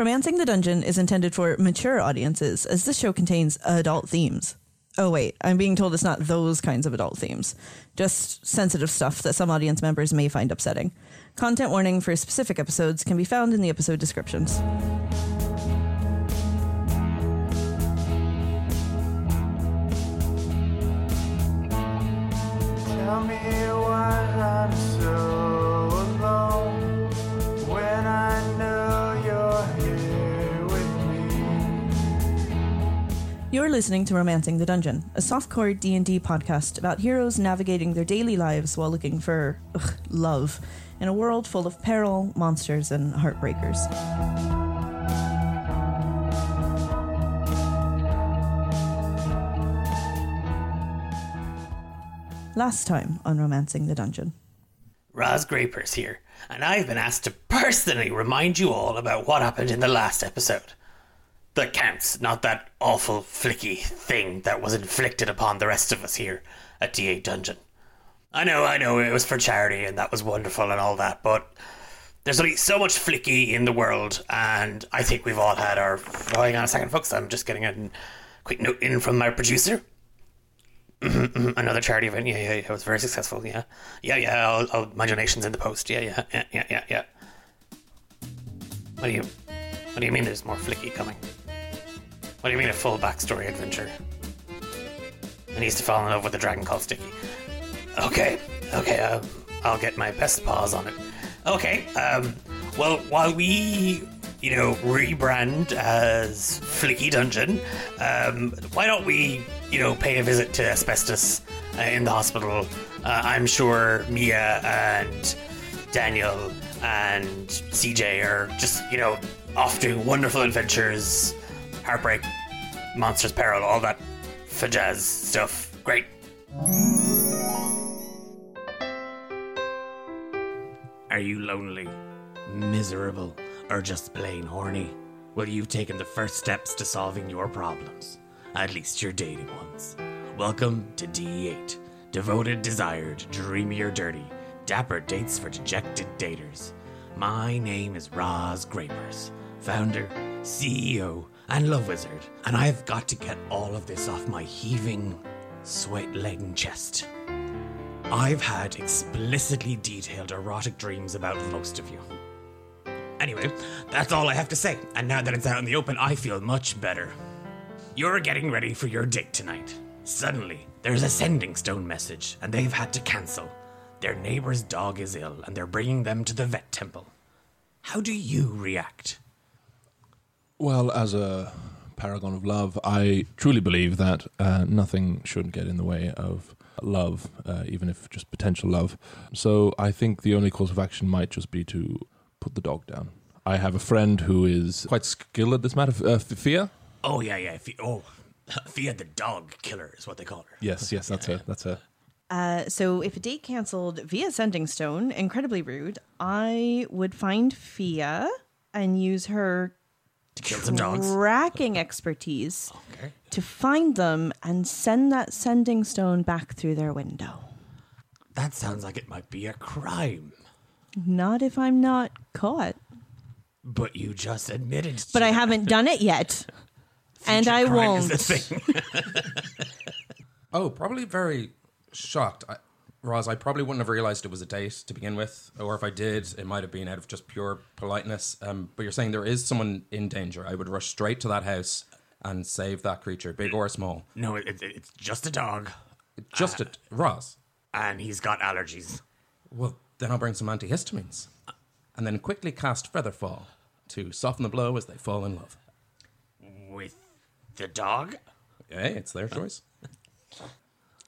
Romancing the Dungeon is intended for mature audiences, as this show contains adult themes. Oh, wait, I'm being told it's not those kinds of adult themes. Just sensitive stuff that some audience members may find upsetting. Content warning for specific episodes can be found in the episode descriptions. Tell me why I'm so alone when I know you're here with me. You're listening to Romancing the Dungeon, a softcore D&D podcast about heroes navigating their daily lives while looking for love in a world full of peril, monsters, and heartbreakers. Last time on Romancing the Dungeon. Roz Grapers here, and I've been asked to personally remind you all about what happened in the last episode. The counts, not that awful flicky thing that was inflicted upon the rest of us here at D8 Dungeon. I know, it was for charity and that was wonderful and all that, but there's only so much flicky in the world, and I think we've all had our... Oh, hang on a second, folks, I'm just getting a quick note in from my producer. Another charity event, yeah, it was very successful, yeah, I'll my donation's in the post, yeah. What do you mean there's more flicky coming? What do you mean a full backstory adventure? I needs to fall in love with a dragon called Sticky. Okay, I'll get my best paws on it. Okay, well, while we... rebrand as Flicky Dungeon. Why don't we, pay a visit to Asbestos in the hospital? I'm sure Mia and Daniel and CJ are just, off doing wonderful adventures, heartbreak, monsters, peril, all that fajazz stuff. Great. Are you lonely, miserable, or just plain horny? Well, you've taken the first steps to solving your problems. At least your dating ones. Welcome to D8. Devoted, desired, dreamy or dirty. Dapper dates for dejected daters. My name is Roz Grapers, founder, CEO, and love wizard. And I've got to get all of this off my heaving, sweat-laden chest. I've had explicitly detailed erotic dreams about most of you. Anyway, that's all I have to say, and now that it's out in the open, I feel much better. You're getting ready for your date tonight. Suddenly, there's a sending stone message, and they've had to cancel. Their neighbor's dog is ill, and they're bringing them to the vet temple. How do you react? Well, as a paragon of love, I truly believe that nothing should get in the way of love, even if just potential love. So I think the only course of action might just be to... put the dog down. I have a friend who is quite skilled at this matter. Fia? Oh, yeah. Fia the dog killer is what they call her. Yes, that's her. So if a date cancelled via sending stone, incredibly rude, I would find Fia and use her to kill some dogs. Tracking expertise to find them and send that sending stone back through their window. That sounds like it might be a crime. Not if I'm not caught. But you just admitted. But I haven't done it yet. And I won't. Oh, probably very shocked. Roz, I probably wouldn't have realized it was a date to begin with. Or if I did, it might have been out of just pure politeness. But you're saying there is someone in danger. I would rush straight to that house and save that creature, big or small. No, it's just a dog. Roz. And he's got allergies. Well... then I'll bring some antihistamines, and then quickly cast Featherfall to soften the blow as they fall in love. With the dog? Hey, it's their choice.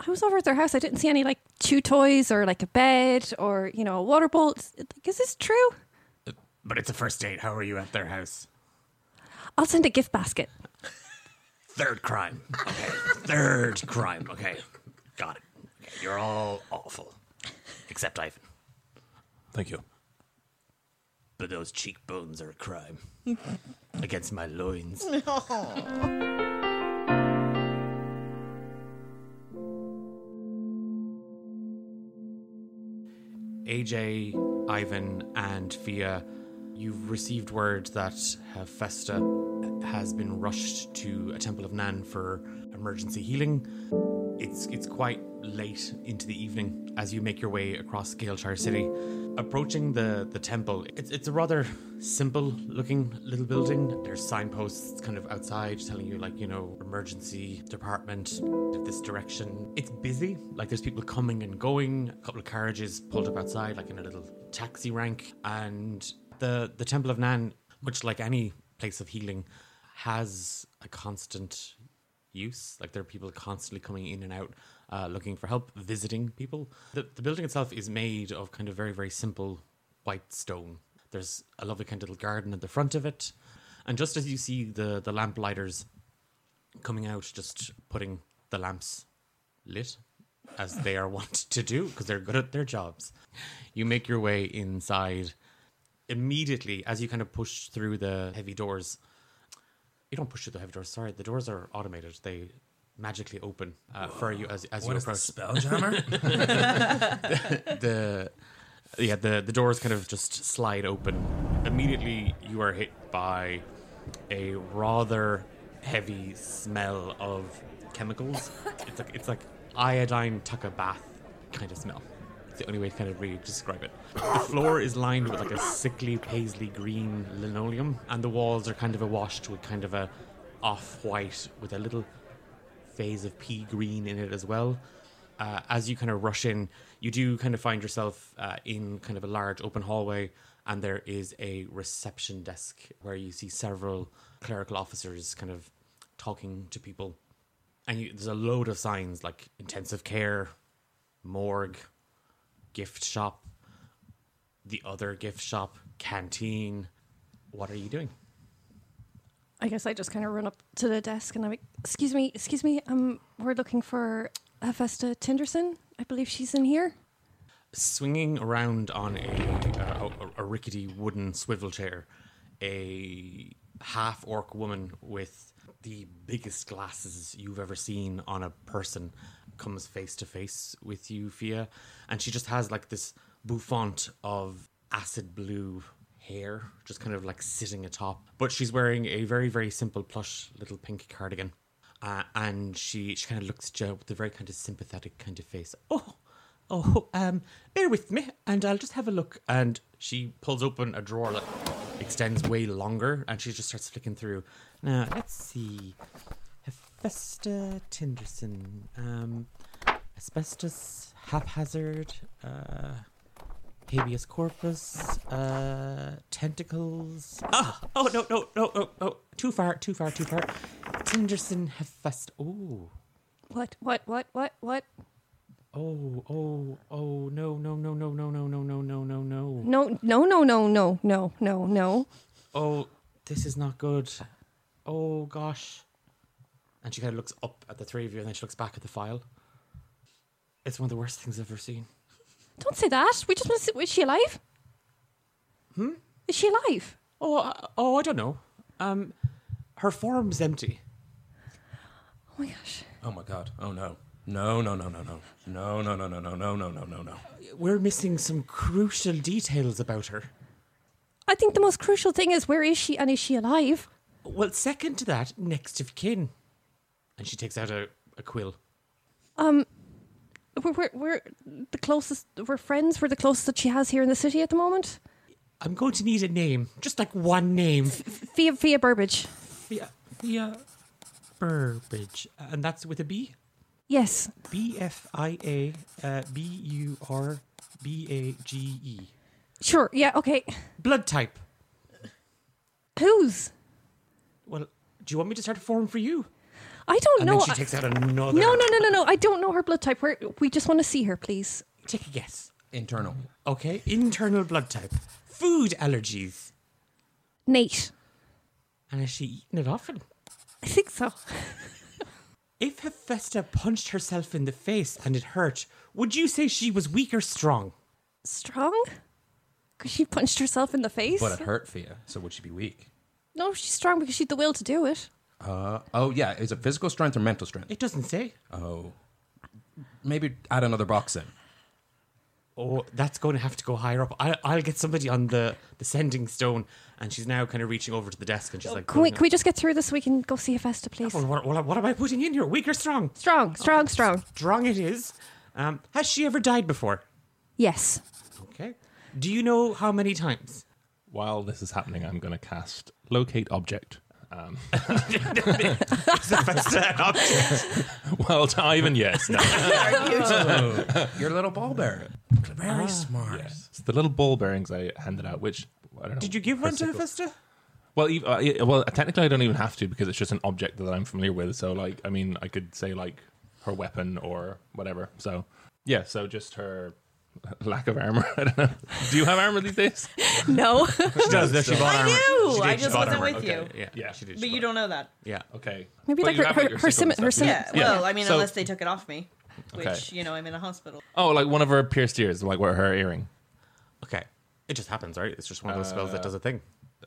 I was over at their house. I didn't see any, chew toys or, a bed or, a water bowl. Is this true? But it's a first date. How are you at their house? I'll send a gift basket. Third crime. Okay. Got it. Okay. You're all awful. Except Ivan. Thank you. But those cheekbones are a crime. Against my loins. AJ, Ivan, and Fia, You've received word that Hephaesta has been rushed to a Temple of Nan for emergency healing. It's quite late into the evening as you make your way across Gaelshire City. Approaching the temple, it's a rather simple-looking little building. There's signposts kind of outside telling you, like, you know, emergency department, this direction. It's busy. Like, there's people coming and going. A couple of carriages pulled up outside, like in a little taxi rank. And the Temple of Nan, much like any place of healing, has a constant use. Like, there are people constantly coming in and out, looking for help, visiting people. The building itself is made of kind of very, very simple white stone. There's a lovely kind of little garden at the front of it. And just as you see the lamplighters coming out, just putting the lamps lit, as they are wont to do, because they're good at their jobs. You make your way inside. Immediately, as you kind of push through the heavy doors, you don't push through the heavy doors, sorry. The doors are automated. They magically open for you as you approach. Spelljammer? the doors kind of just slide open. Immediately, you are hit by a rather heavy smell of chemicals. It's like iodine took a bath kind of smell. It's the only way to kind of really describe it. The floor is lined with like a sickly paisley green linoleum, and the walls are kind of awashed with kind of a off-white with a little phase of pea green in it as well. As you kind of rush in, you do kind of find yourself in kind of a large open hallway, and there is a reception desk where you see several clerical officers kind of talking to people. And there's a load of signs like intensive care, morgue, gift shop, the other gift shop, canteen. What are you doing? I guess I just kind of run up to the desk and I'm like, excuse me, we're looking for Hephaesta Tinderson. I believe she's in here. Swinging around on a rickety wooden swivel chair, a half-orc woman with the biggest glasses you've ever seen on a person comes face to face with you, Fia. And she just has like this bouffant of acid blue hair, just kind of like sitting atop. But she's wearing a very, very simple plush little pink cardigan. And she kind of looks at Joe with a very kind of sympathetic kind of face. Oh, bear with me and I'll just have a look. And she pulls open a drawer that extends way longer, and she just starts flicking through. Now, let's see. Hephaesta Tinderson. Asbestos, haphazard, habeas corpus, tentacles. Oh, no. Too far. Tinderson, Hephaesta. Oh. What? Oh, no. No. Oh, this is not good. Oh, gosh. And she kind of looks up at the three of you, and then she looks back at the file. It's one of the worst things I've ever seen. Don't say that. We just want to see. Is she alive? Hmm? Is she alive? Oh, I don't know. Her form's empty. Oh, my gosh. Oh, my God. Oh, no. No. We're missing some crucial details about her. I think the most crucial thing is, where is she and is she alive? Well, second to that, next of kin. And she takes out a quill. We're the closest that she has here in the city at the moment. I'm going to need a name, just like one name. Fia Burbage. Fia Burbage. And that's with a B? Yes. BFIA BURBAGE. Sure, yeah, okay. Blood type. Whose? Well, do you want me to start a form for you? I don't know. And then she takes out another. No. I don't know her blood type. We just want to see her, please. Take a guess. Internal. Okay, internal blood type. Food allergies. Nate. And has she eaten it often? I think so. If Hephaesta punched herself in the face and it hurt, would you say she was weak or strong? Strong? Because she punched herself in the face? But it hurt Fia, so would she be weak? No, she's strong because she had the will to do it. Oh, yeah. Is it physical strength or mental strength? It doesn't say. Oh. Maybe add another box in. oh, that's going to have to go higher up. I'll get somebody on the sending stone. And she's now kind of reaching over to the desk and she's like... Can we just get through this? We can go see Hephaesta, please. Oh, what am I putting in here? Weak or strong? Strong. Strong it is. Has she ever died before? Yes. Okay. Do you know how many times? While this is happening, I'm going to cast Locate Object. Well, to Ivan, yes. No. Your little ball bearing. Very smart. Yeah. It's the little ball bearings I handed out, which I don't know. Did you give one to Hephaesta? Well, technically I don't even have to because it's just an object that I'm familiar with. So, I could say her weapon or whatever. So, yeah. So just her lack of armor. I don't know. Do you have armor these days? No. She does. She bought armor. I do. I just wasn't armor. With you. Okay. Yeah. She did. But you don't know that. Yeah. Okay. Maybe her Yeah. Well, unless they took it off me, which I'm in a hospital. Oh, one of her pierced ears, where her earring. Okay. It just happens, right? It's just one of those spells that does a thing.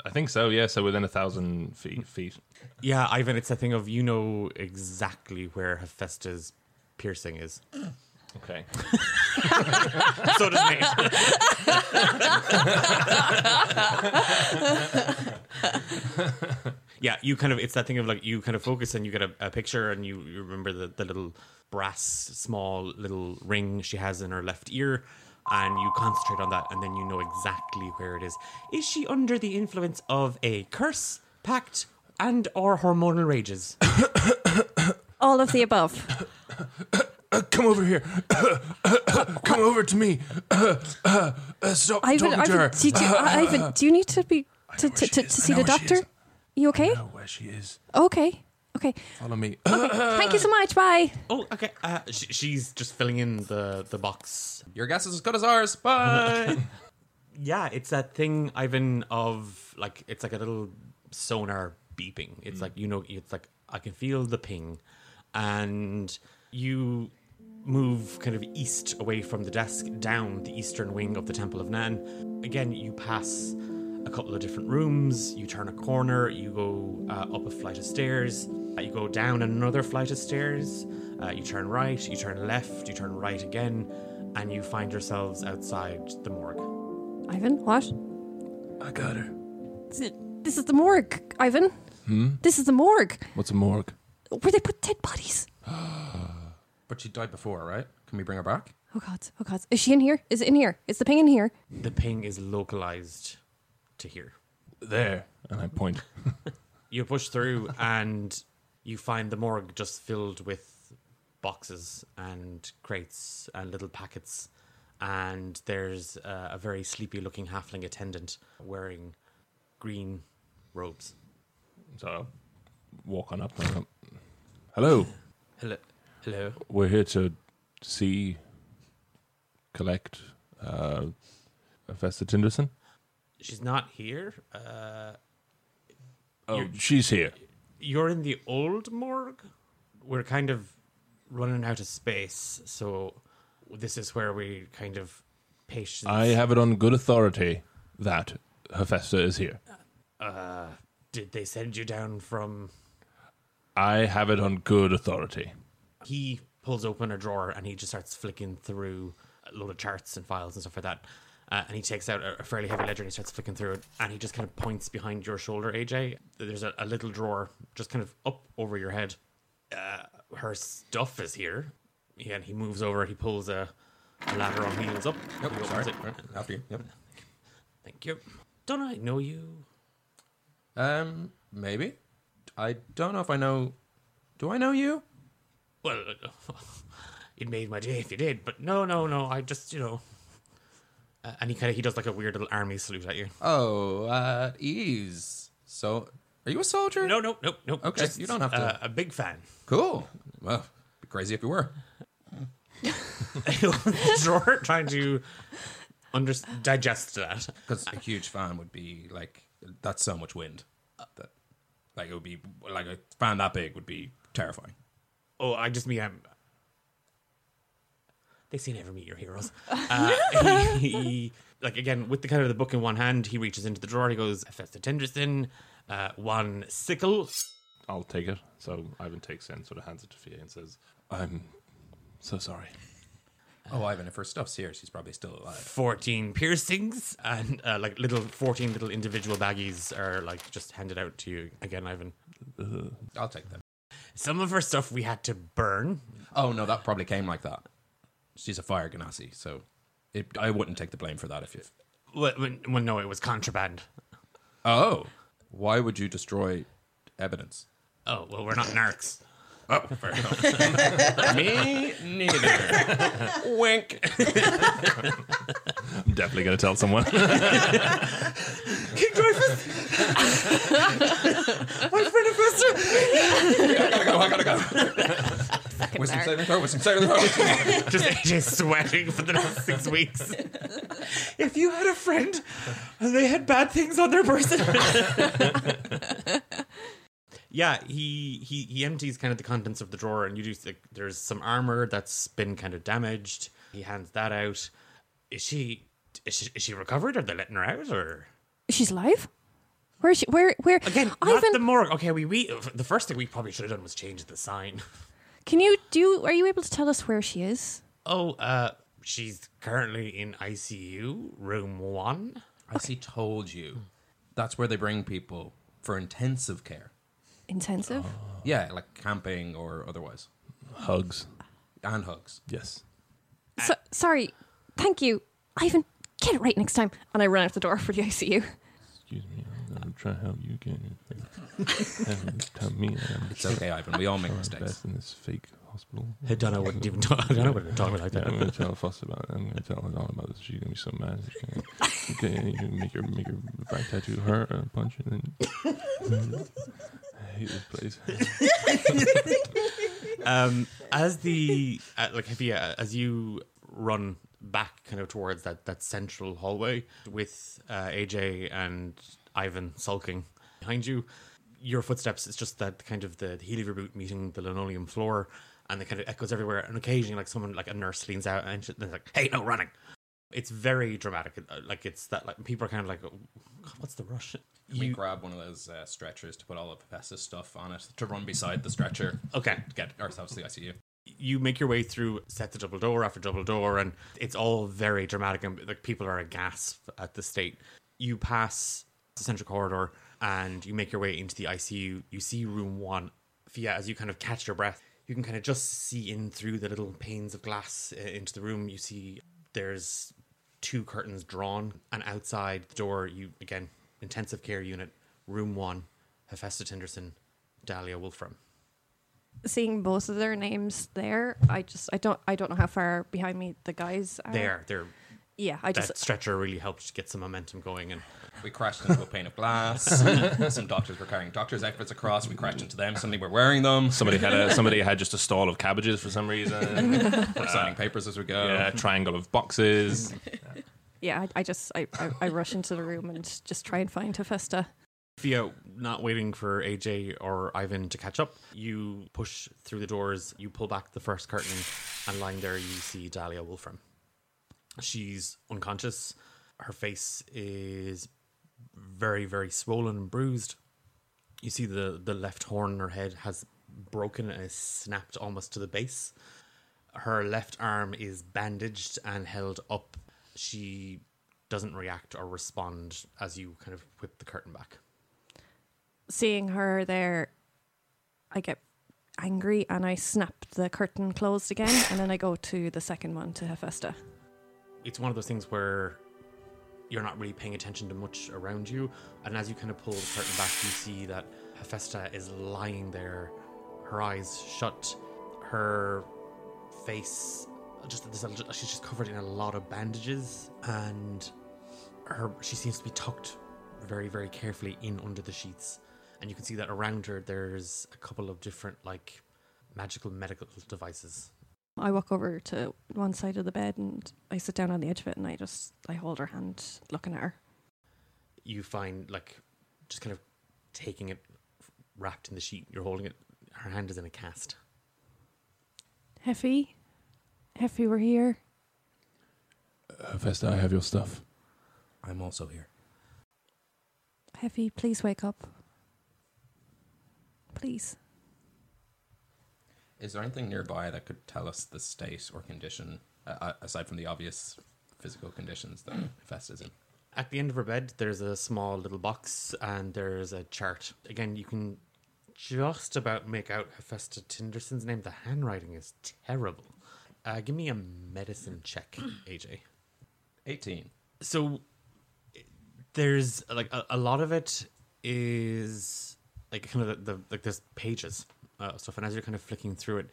I think so, yeah. So within 1,000 feet. Yeah, Ivan, it's a thing of you know exactly where Hephaesta's piercing is. Okay. So does me. Yeah, you kind of, it's that thing of you kind of focus and you get a picture and you remember the little brass, small little ring she has in her left ear. And you concentrate on that, and then you know exactly where it is. Is she under the influence of a curse, pact, and or hormonal rages? All of the above. Come over here. Come over to me. Stop talking to her. Ivan, do you need to be to see the doctor? You okay? I know where she is. Okay. Okay. Follow me. Okay. Thank you so much. Bye. Oh, okay. She's just filling in the box. Your guess is as good as ours. Bye. Yeah, it's that thing, Ivan, of it's a little sonar beeping. It's I can feel the ping. And you move kind of east away from the desk down the eastern wing of the Temple of Nan. Again, you pass a couple of different rooms, you turn a corner, you go up a flight of stairs, you go down another flight of stairs, you turn right, you turn left, you turn right again, and you find yourselves outside the morgue. Ivan, what? I got her. This is the morgue, Ivan. This is the morgue. What's a morgue? Where they put dead bodies. But she died before, right? Can we bring her back? Oh God. Is she in here? Is it in here? Is the ping in here? The ping is localized to here. There. And I point. You push through and you find the morgue just filled with boxes and crates and little packets. And there's a very sleepy looking halfling attendant wearing green robes. So I'll walk on up. Hello. Hello. We're here to see, collect Hephaesta Tinderson. She's not here. She's here. You're in the old morgue? We're kind of running out of space, so this is where we kind of patience. I have it on good authority that Hephaesta is here. Did they send you down from... I have it on good authority. He pulls open a drawer and he just starts flicking through a load of charts and files and stuff like that. And he takes out a fairly heavy ledger and he starts flicking through it. And he just kind of points behind your shoulder, AJ. There's a little drawer just kind of up over your head. Her stuff is here. Yeah, and he moves over. He pulls a ladder on wheels up. Yep, sorry. After you. Yep. Thank you. Don't I know you? Maybe. I don't know if I know... Do I know you? Well, it made my day if you did. But no. I just, and he does a weird little army salute at you. Oh, ease. So, are you a soldier? No. Okay, just, you don't have to. A big fan. Cool. Well, be crazy if you were. Drawer trying to digest that. Because a huge fan would be that's so much wind. That, it would be a fan that big would be terrifying. Oh, I just mean They say never meet your heroes. He again, with the kind of the book in one hand, he reaches into the drawer. He goes, Hephaesta Tinderson, one sickle. I'll take it. So Ivan takes it and sort of hands it to Fia and says, I'm so sorry. Oh, Ivan, if her stuff's here, she's probably still alive. 14 piercings and like little 14 little individual baggies are like just handed out to you again, Ivan. I'll take them. Some of her stuff we had to burn. Oh no, that probably came like that. She's a fire ganassi, so I wouldn't take the blame for that if you. Well, no, it was contraband. Oh, why would you destroy evidence? Oh, well, we're not narcs. Oh, fair enough. Me neither. Wink. I'm definitely going to tell someone. King Dreyfus. My friend and sister. I gotta go. Wisdom saving throw. Just AJ sweating for the next 6 weeks. If you had a friend and they had bad things on their person. Yeah, he empties kind of the contents of the drawer, and you do. Like, there's some armor that's been kind of damaged. He hands that out. Is she recovered? Are they letting her out? Or she's alive? Where is she? Where? Again, not the morgue. Okay, we the first thing we probably should have done was change the sign. Are you able to tell us where she is? Oh, she's currently in ICU, room 1. Okay. As he told you, that's where they bring people for intensive care. Intensive? Oh. Yeah, like camping or otherwise. Hugs. Yes. So, sorry. Thank you. Ivan, get it right next time. And I run out the door for the ICU. Excuse me. I'm trying to help you get it. It's okay, Ivan. We all make mistakes. In this fake hospital. Donna wouldn't even talk like that. I'm going to tell Foss about it. I'm going to tell her all about this. She's going to be so mad. Okay, you can make her back tattoo her and punch her. I hate this place. As you run back kind of towards that central hallway with AJ and Ivan sulking behind you, your footsteps, it's just that kind of the heel of your boot meeting the linoleum floor, and it kind of echoes everywhere, and occasionally like someone like a nurse leans out and they're like, hey, no running. It's very dramatic. Like it's that like people are kind of like, oh, God, what's the rush? We grab one of those stretchers to put all of Hephaesta's stuff on it to run beside the stretcher. Okay. Get ourselves to the ICU. You make your way through, set the double door after double door, and it's all very dramatic, and like people are aghast at the state. You pass the central corridor and you make your way into the ICU. You see room 1. Fia, as you kind of catch your breath, you can kind of just see in through the little panes of glass into the room. You see there's 2 curtains drawn, and outside the door, you again, intensive care unit, room 1, Hephaesta Tinderson, Dahlia Wolfram. Seeing both of their names there, I don't know how far behind me the guys are. They're yeah. That stretcher really helped get some momentum going, and we crashed into a pane of glass. Some doctors were carrying doctors' outfits across. We crashed into them. Suddenly, we're wearing them. Somebody had just a stall of cabbages for some reason. We're signing papers as we go. Yeah, triangle of boxes. Yeah, I rush into the room and just try and find Hephaesta. Fia, not waiting for AJ or Ivan to catch up, you push through the doors, you pull back the first curtain, and lying there you see Dahlia Wolfram. She's unconscious. Her face is very, very swollen and bruised. You see the left horn in her head has broken and is snapped almost to the base. Her left arm is bandaged and held up. She doesn't react or respond as you kind of whip the curtain back. Seeing her there, I get angry and I snap the curtain closed again, and then I go to the second one, to Hephaesta. It's one of those things where you're not really paying attention to much around you, and as you kind of pull the curtain back, you see that Hephaesta is lying there, her eyes shut, her face, she's just covered in a lot of bandages, and she seems to be tucked very, very carefully in under the sheets, and you can see that around her there's a couple of different like magical medical devices. I walk over to one side of the bed and I sit down on the edge of it, and I hold her hand, looking at her. You find, like, just kind of taking it wrapped in the sheet you're holding it, her hand is in a cast. Heffy, we're here. Hephaesta, I have your stuff. I'm also here. Heffy, please wake up. Please. Is there anything nearby that could tell us the state or condition aside from the obvious physical conditions that Hephaesta's in. At the end of her bed, there's a small little box and there's a chart. Again, you can just about make out Hephaesta Tinderson's name. The handwriting is terrible. Give me a medicine check, AJ. 18. So there's like a lot of it is like kind of the like there's pages of stuff, and as you're kind of flicking through it,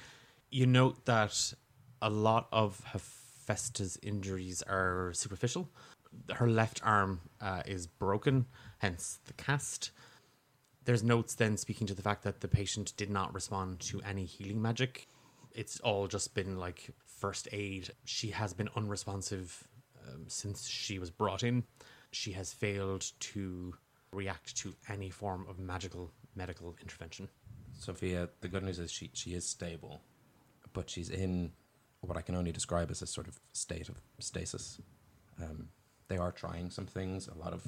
you note that a lot of Hephaesta's injuries are superficial. Her left arm is broken, hence the cast. There's notes then speaking to the fact that the patient did not respond to any healing magic. It's all just been like first aid. She has been unresponsive since she was brought in. She has failed to react to any form of magical medical intervention. Sophia, the good news is she is stable, but she's in what I can only describe as a sort of state of stasis. They are trying some things. A lot of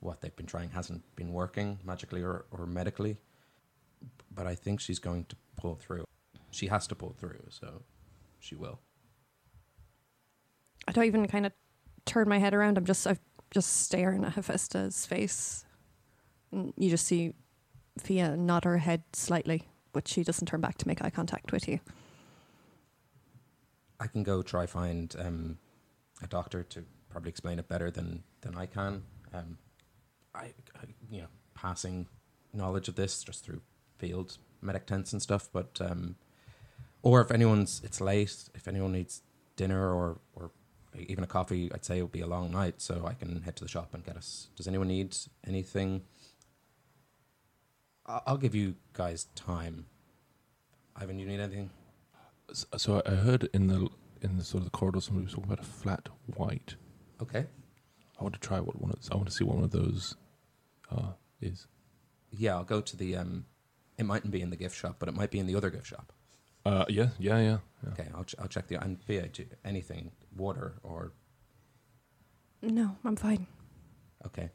what they've been trying hasn't been working magically or medically, but I think she's going to pull through. She has to pull through, so she will. I don't even kind of turn my head around. I'm just staring at Hephaesta's face. And you just see Fia nod her head slightly, but she doesn't turn back to make eye contact with you. I can go try find a doctor to probably explain it better than I can. I you know, passing knowledge of this just through field medic tents and stuff, but or if anyone's it's late, if anyone needs dinner or even a coffee, I'd say it would be a long night, so I can head to the shop and get us. Does anyone need anything? I'll give you guys time. Ivan, you need anything? So I heard in the sort of the corridor somebody was talking about a flat white. Okay. I want to try what one. I want to see what one of those is. Yeah, I'll go to the. It mightn't be in the gift shop, but it might be in the other gift shop. Yeah. Okay, I'll check the. And Fia, anything, water or? No, I'm fine. Okay.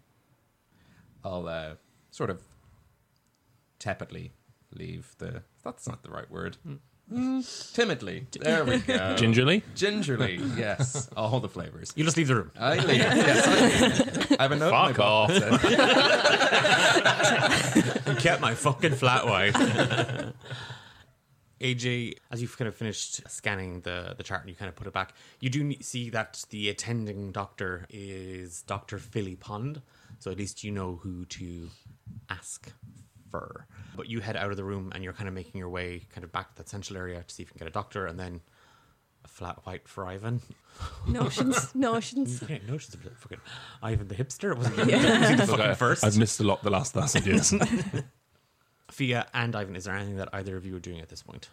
I'll sort of tepidly leave the. That's not the right word. Timidly. There we go. Gingerly, yes. All the flavors. You just leave the room. I leave. Yes, I have a note. Fuck off. You kept my fucking flat white. AJ, as you've kind of finished scanning the chart and you kind of put it back, you do see that the attending doctor is Dr. Fillee Ponde, so at least you know who to ask. But you head out of the room and you're kind of making your way kind of back to that central area to see if you can get a doctor, and then a flat white for Ivan. Notions. Okay, notions of fucking Ivan the hipster. Wasn't the fucking first. I've missed a lot the last 1,000 years. Fia and Ivan, is there anything that either of you are doing at this point?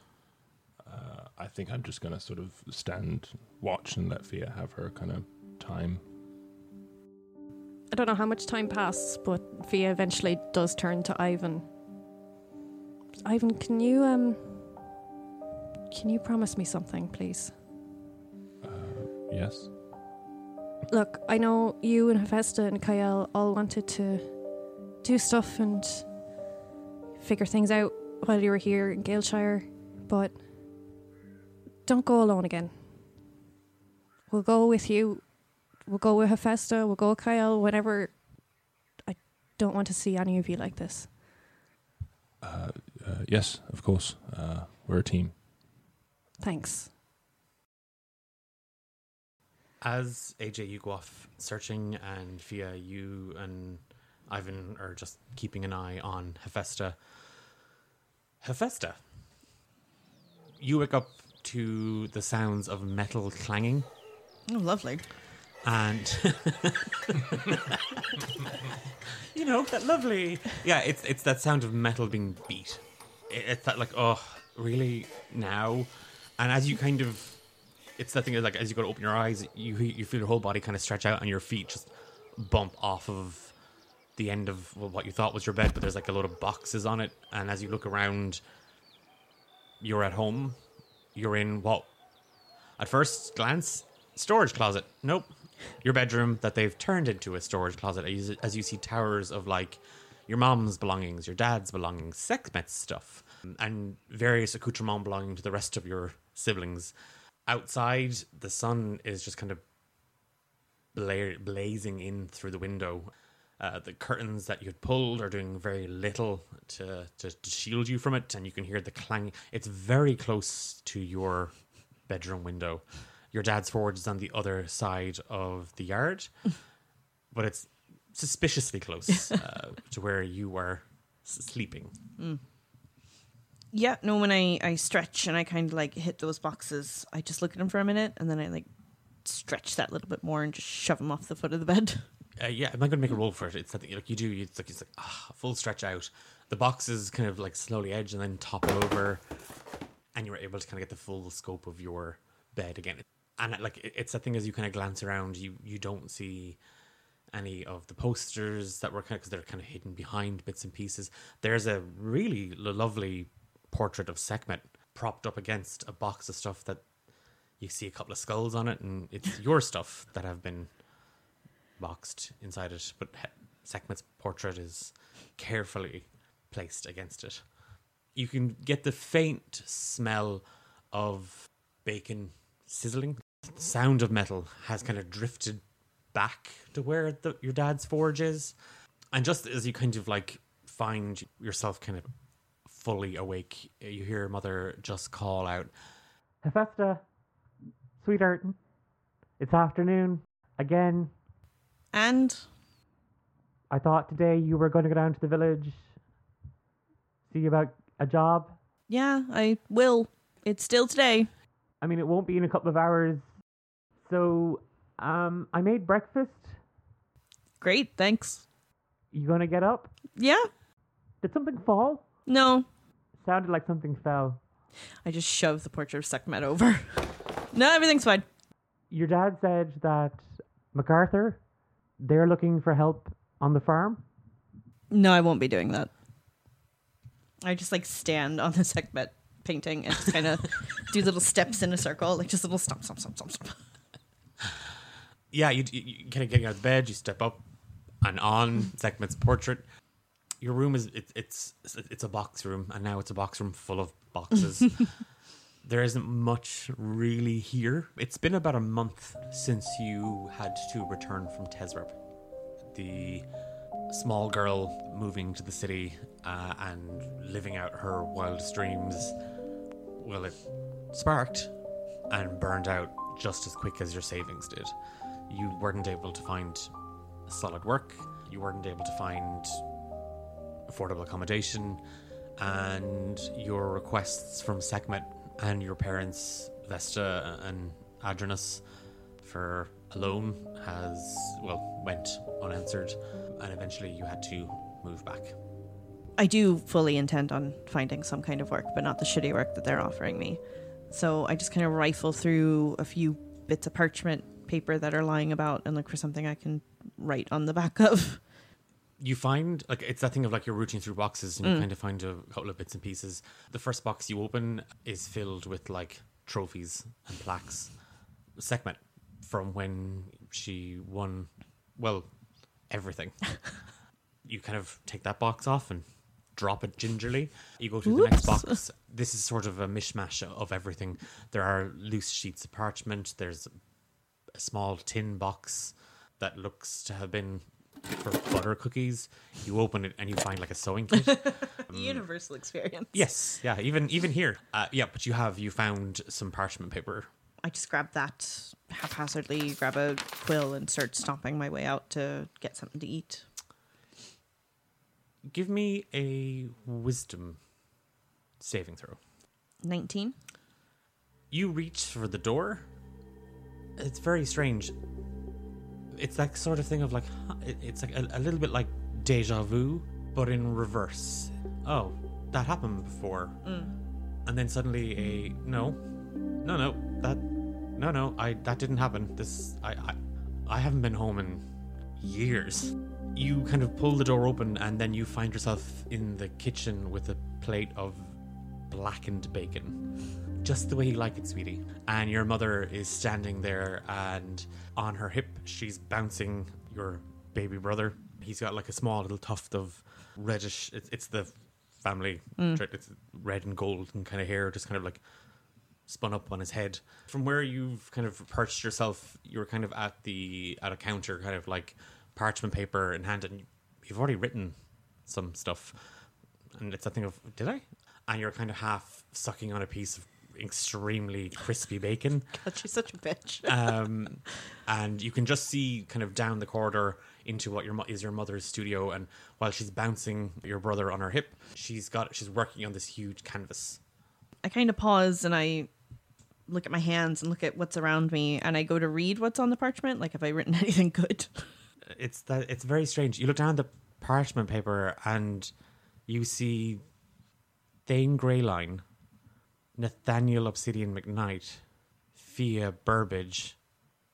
I think I'm just going to sort of stand, watch, and let Fia have her kind of time. I don't know how much time passed, but Fia eventually does turn to Ivan. Ivan, can you promise me something, please? Yes. Look, I know you and Hephaesta and Kyle all wanted to do stuff and figure things out while you were here in Gaelshire, but don't go alone again. We'll go with you. We'll go with Hephaesta, we'll go with Kyle, whatever. I don't want to see any of you like this. Yes, of course. We're a team. Thanks. As AJ, you go off searching, and Fia, you and Ivan are just keeping an eye on Hephaesta. Hephaesta, you wake up to the sounds of metal clanging. Oh, lovely. And you know that lovely, yeah. It's that sound of metal being beat. It's that like, oh, really now? And as you kind of, it's that thing like as you go to open your eyes, you feel your whole body kind of stretch out, and your feet just bump off of the end of what you thought was your bed, but there's like a load of boxes on it. And as you look around, you're at home. You're in what, at first glance, storage closet. Nope. Your bedroom that they've turned into a storage closet, as you see towers of like your mom's belongings, your dad's belongings, Sekhmet's stuff, and various accoutrements belonging to the rest of your siblings. Outside, the sun is just kind of blazing in through the window. The curtains that you'd pulled are doing very little to shield you from it, and you can hear the clang. It's very close to your bedroom window. Your dad's forge is on the other side of the yard, but it's suspiciously close to where you were sleeping. Mm. Yeah, no, when I stretch and I kind of like hit those boxes, I just look at them for a minute, and then I like stretch that little bit more and just shove them off the foot of the bed. Yeah, I'm not going to make a roll for it. It's something like you do. It's like full stretch out. The boxes kind of like slowly edge and then topple over, and you're able to kind of get the full scope of your bed again. And like it's that thing as you kind of glance around, you don't see any of the posters that were kind of, because they're kind of hidden behind bits and pieces. There's a really lovely portrait of Sekhmet propped up against a box of stuff that you see a couple of skulls on it, and it's your stuff that have been boxed inside it, but Sekhmet's portrait is carefully placed against it. You can get the faint smell of bacon sizzling. The sound of metal has kind of drifted back to where your dad's forge is, and just as you kind of like find yourself kind of fully awake, you hear Mother just call out, "Hephaesta, sweetheart, it's afternoon again. And? I thought today you were going to go down to the village, see about a job." "Yeah, I will. It's still today." "I mean, it won't be in a couple of hours. So, I made breakfast." "Great, thanks." "You going to get up?" "Yeah." "Did something fall?" "No." "Sounded like something fell." I just shoved the portrait of Sekhmet over. "No, everything's fine." "Your dad said that MacArthur, they're looking for help on the farm." "No, I won't be doing that." I just like stand on the Sekhmet painting and just kind of do little steps in a circle, like just little stomp. Yeah, you kind of get out of bed, you step up and on Sekhmet's portrait. Your room is it's a box room, and now it's a box room full of boxes. There isn't much really here. It's been about a month since you had to return from Tezrab. The small girl moving to the city and living out her wildest dreams, well, it sparked and burned out just as quick as your savings did. You weren't able to find solid work. You weren't able to find affordable accommodation. And your requests from Sekhmet and your parents, Vesta and Adrinus, for a loan went unanswered, and eventually you had to move back. I do fully intend on finding some kind of work, but not the shitty work that they're offering me. So I just kind of rifle through a few bits of parchment paper that are lying about and look for something I can write on the back of. You find, like, it's that thing of, like, you're rooting through boxes and you kind of find a couple of bits and pieces. The first box you open is filled with, like, trophies and plaques. Sekhmet, from when she won, well, everything. You kind of take that box off and drop it gingerly. You go to the next box. This is sort of a mishmash of everything. There are loose sheets of parchment. There's a small tin box that looks to have been for butter cookies. You open it and you find like a sewing kit. Universal experience. Yes, yeah, even here. But you found some parchment paper. I just grab that haphazardly, grab a quill and start stomping my way out to get something to eat. Give me a wisdom saving throw. 19. You reach for the door. It's very strange. It's that sort of thing of like, it's like a little bit like deja vu, but in reverse. Oh, that happened before. Mm. And then suddenly that didn't happen. I haven't been home in years. You kind of pull the door open and then you find yourself in the kitchen with a plate of blackened bacon. Just the way you like it, sweetie. And your mother is standing there, and on her hip, she's bouncing your baby brother. He's got like a small little tuft of reddish. It's the family. It's red and gold and kind of hair, just kind of like spun up on his head. From where you've kind of perched yourself, you're kind of at a counter, kind of like parchment paper in hand, and you've already written some stuff. And it's that thing of, did I? And you're kind of half sucking on a piece of extremely crispy bacon. God, she's such a bitch. And you can just see kind of down the corridor into what is your mother's studio. And while she's bouncing your brother on her hip, she's working on this huge canvas. I kind of pause and I look at my hands and look at what's around me, and I go to read what's on the parchment. Like, have I written anything good? It's very strange. You look down the parchment paper and you see Dane Greyline, Nathaniel Obsidian McKnight, Fia Burbage,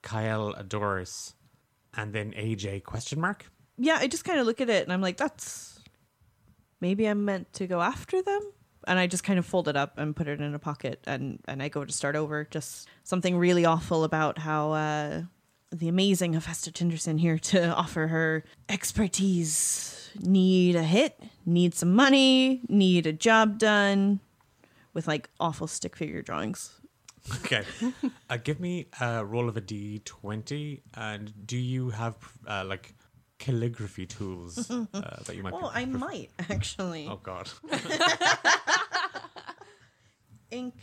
Kyle Adoris, and then AJ ? Yeah, I just kind of look at it and I'm like, that's... maybe I'm meant to go after them? And I just kind of fold it up and put it in a pocket and I go to start over. Just something really awful about how the amazing Hephaesta Tinderson here to offer her expertise. Need a hit, need some money, need a job done. With like awful stick figure drawings. Okay. Give me a roll of a D20. And do you have like calligraphy tools that you might be... I might actually. Oh God. Ink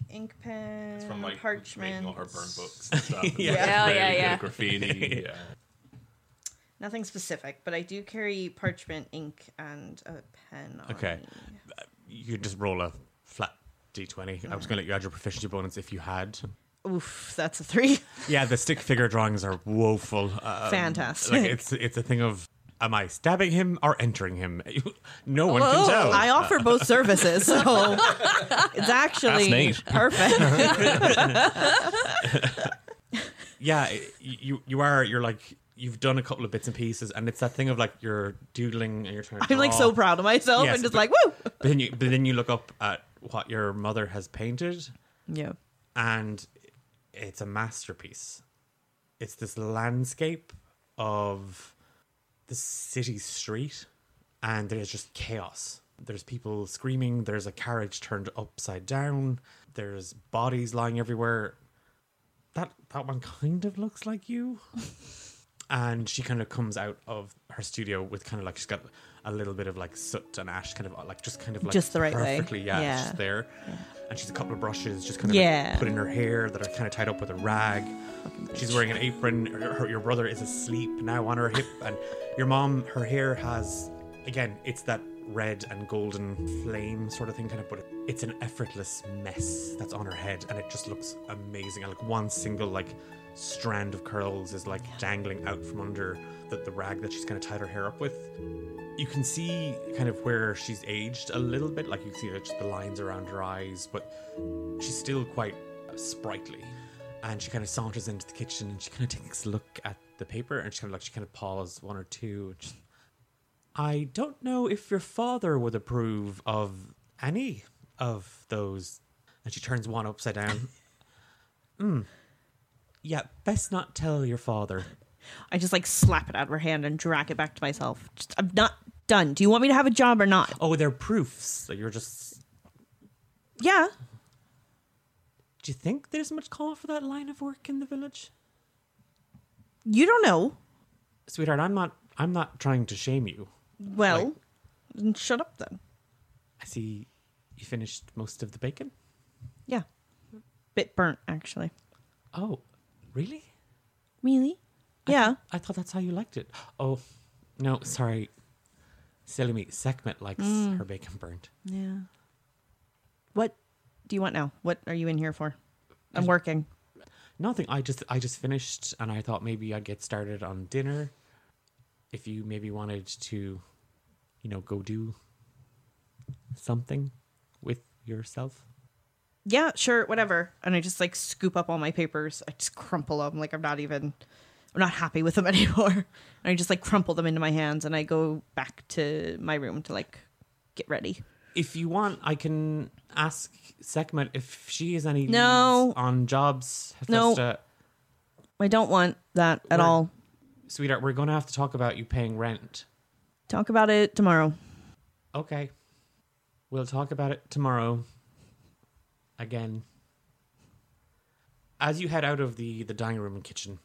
pen. It's from like parchment. Making all her burn books and stuff. And yeah. Graffiti. Yeah. Nothing specific, but I do carry parchment, ink, and a pen. Okay. You just roll a flat D20. I was going to let you add your proficiency bonus if you had. Oof, that's a 3. Yeah, the stick figure drawings are woeful. Fantastic. Like it's a thing of, am I stabbing him or entering him? No one can tell. I offer both services, so it's actually perfect. Yeah, you've done a couple of bits and pieces, and it's that thing of like you're doodling and you're trying to draw. I'm like so proud of myself, yes, and just woo! But then you look up at what your mother has painted. Yeah. And it's a masterpiece. It's this landscape of the city street, and there's just chaos. There's people screaming. There's a carriage turned upside down. There's bodies lying everywhere. That one kind of looks like you. And she kind of comes out of her studio with kind of like she's got a little bit of like soot and ash, kind of like just the right way. Perfectly, yeah. Just there. Yeah. And she's a couple of brushes just kind of like put in her hair that are kind of tied up with a rag. She's wearing an apron. Your brother is asleep now on her hip, and your mom, her hair has, again, it's that red and golden flame sort of thing, kind of, but it's an effortless mess that's on her head, and it just looks amazing. And like one single strand of curls is dangling out from under the rag that she's kind of tied her hair up with. You can see kind of where she's aged a little bit, you can see just the lines around her eyes, but she's still quite sprightly. And she kind of saunters into the kitchen and she kind of takes a look at the paper, and she kind of paused one or two. I don't know if your father would approve of any of those. And she turns one upside down. Yeah, best not tell your father. I just slap it out of her hand and drag it back to myself. Just, I'm not done. Do you want me to have a job or not? Oh, they're proofs. So you're just... Yeah. Do you think there's much call for that line of work in the village? You don't know. Sweetheart, I'm not trying to shame you. Well, shut up then. I see you finished most of the bacon? Yeah. Bit burnt, actually. Oh. Really? Really? Yeah. I thought that's how you liked it. Oh, no, sorry. Silly me. Sekhmet likes her bacon burnt. Yeah. What do you want now? What are you in here for? I'm working. Nothing. I just finished, and I thought maybe I'd get started on dinner. If you maybe wanted to, go do something with yourself. Yeah, sure, whatever. And I just scoop up all my papers. I just crumple them. I'm not happy with them anymore. And I just crumple them into my hands, and I go back to my room to get ready. If you want, I can ask Sekhmet if she has any leads on jobs. No, I don't want that at all. Sweetheart, we're going to have to talk about you paying rent. Talk about it tomorrow. Okay. We'll talk about it tomorrow. Again. As you head out of the dining room and kitchen,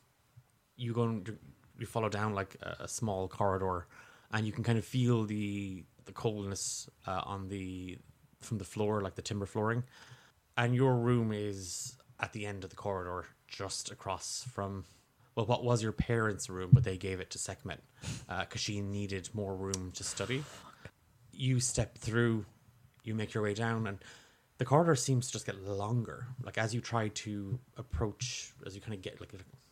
you go and you follow down like a small corridor, and you can kind of feel the coldness on the from the floor, like the timber flooring. And your room is at the end of the corridor, just across from, well, what was your parents' room, but they gave it to Sekhmet because she needed more room to study. You step through, you make your way down, and the corridor seems to just get longer. Like, as you try to approach, as you kind of get, like,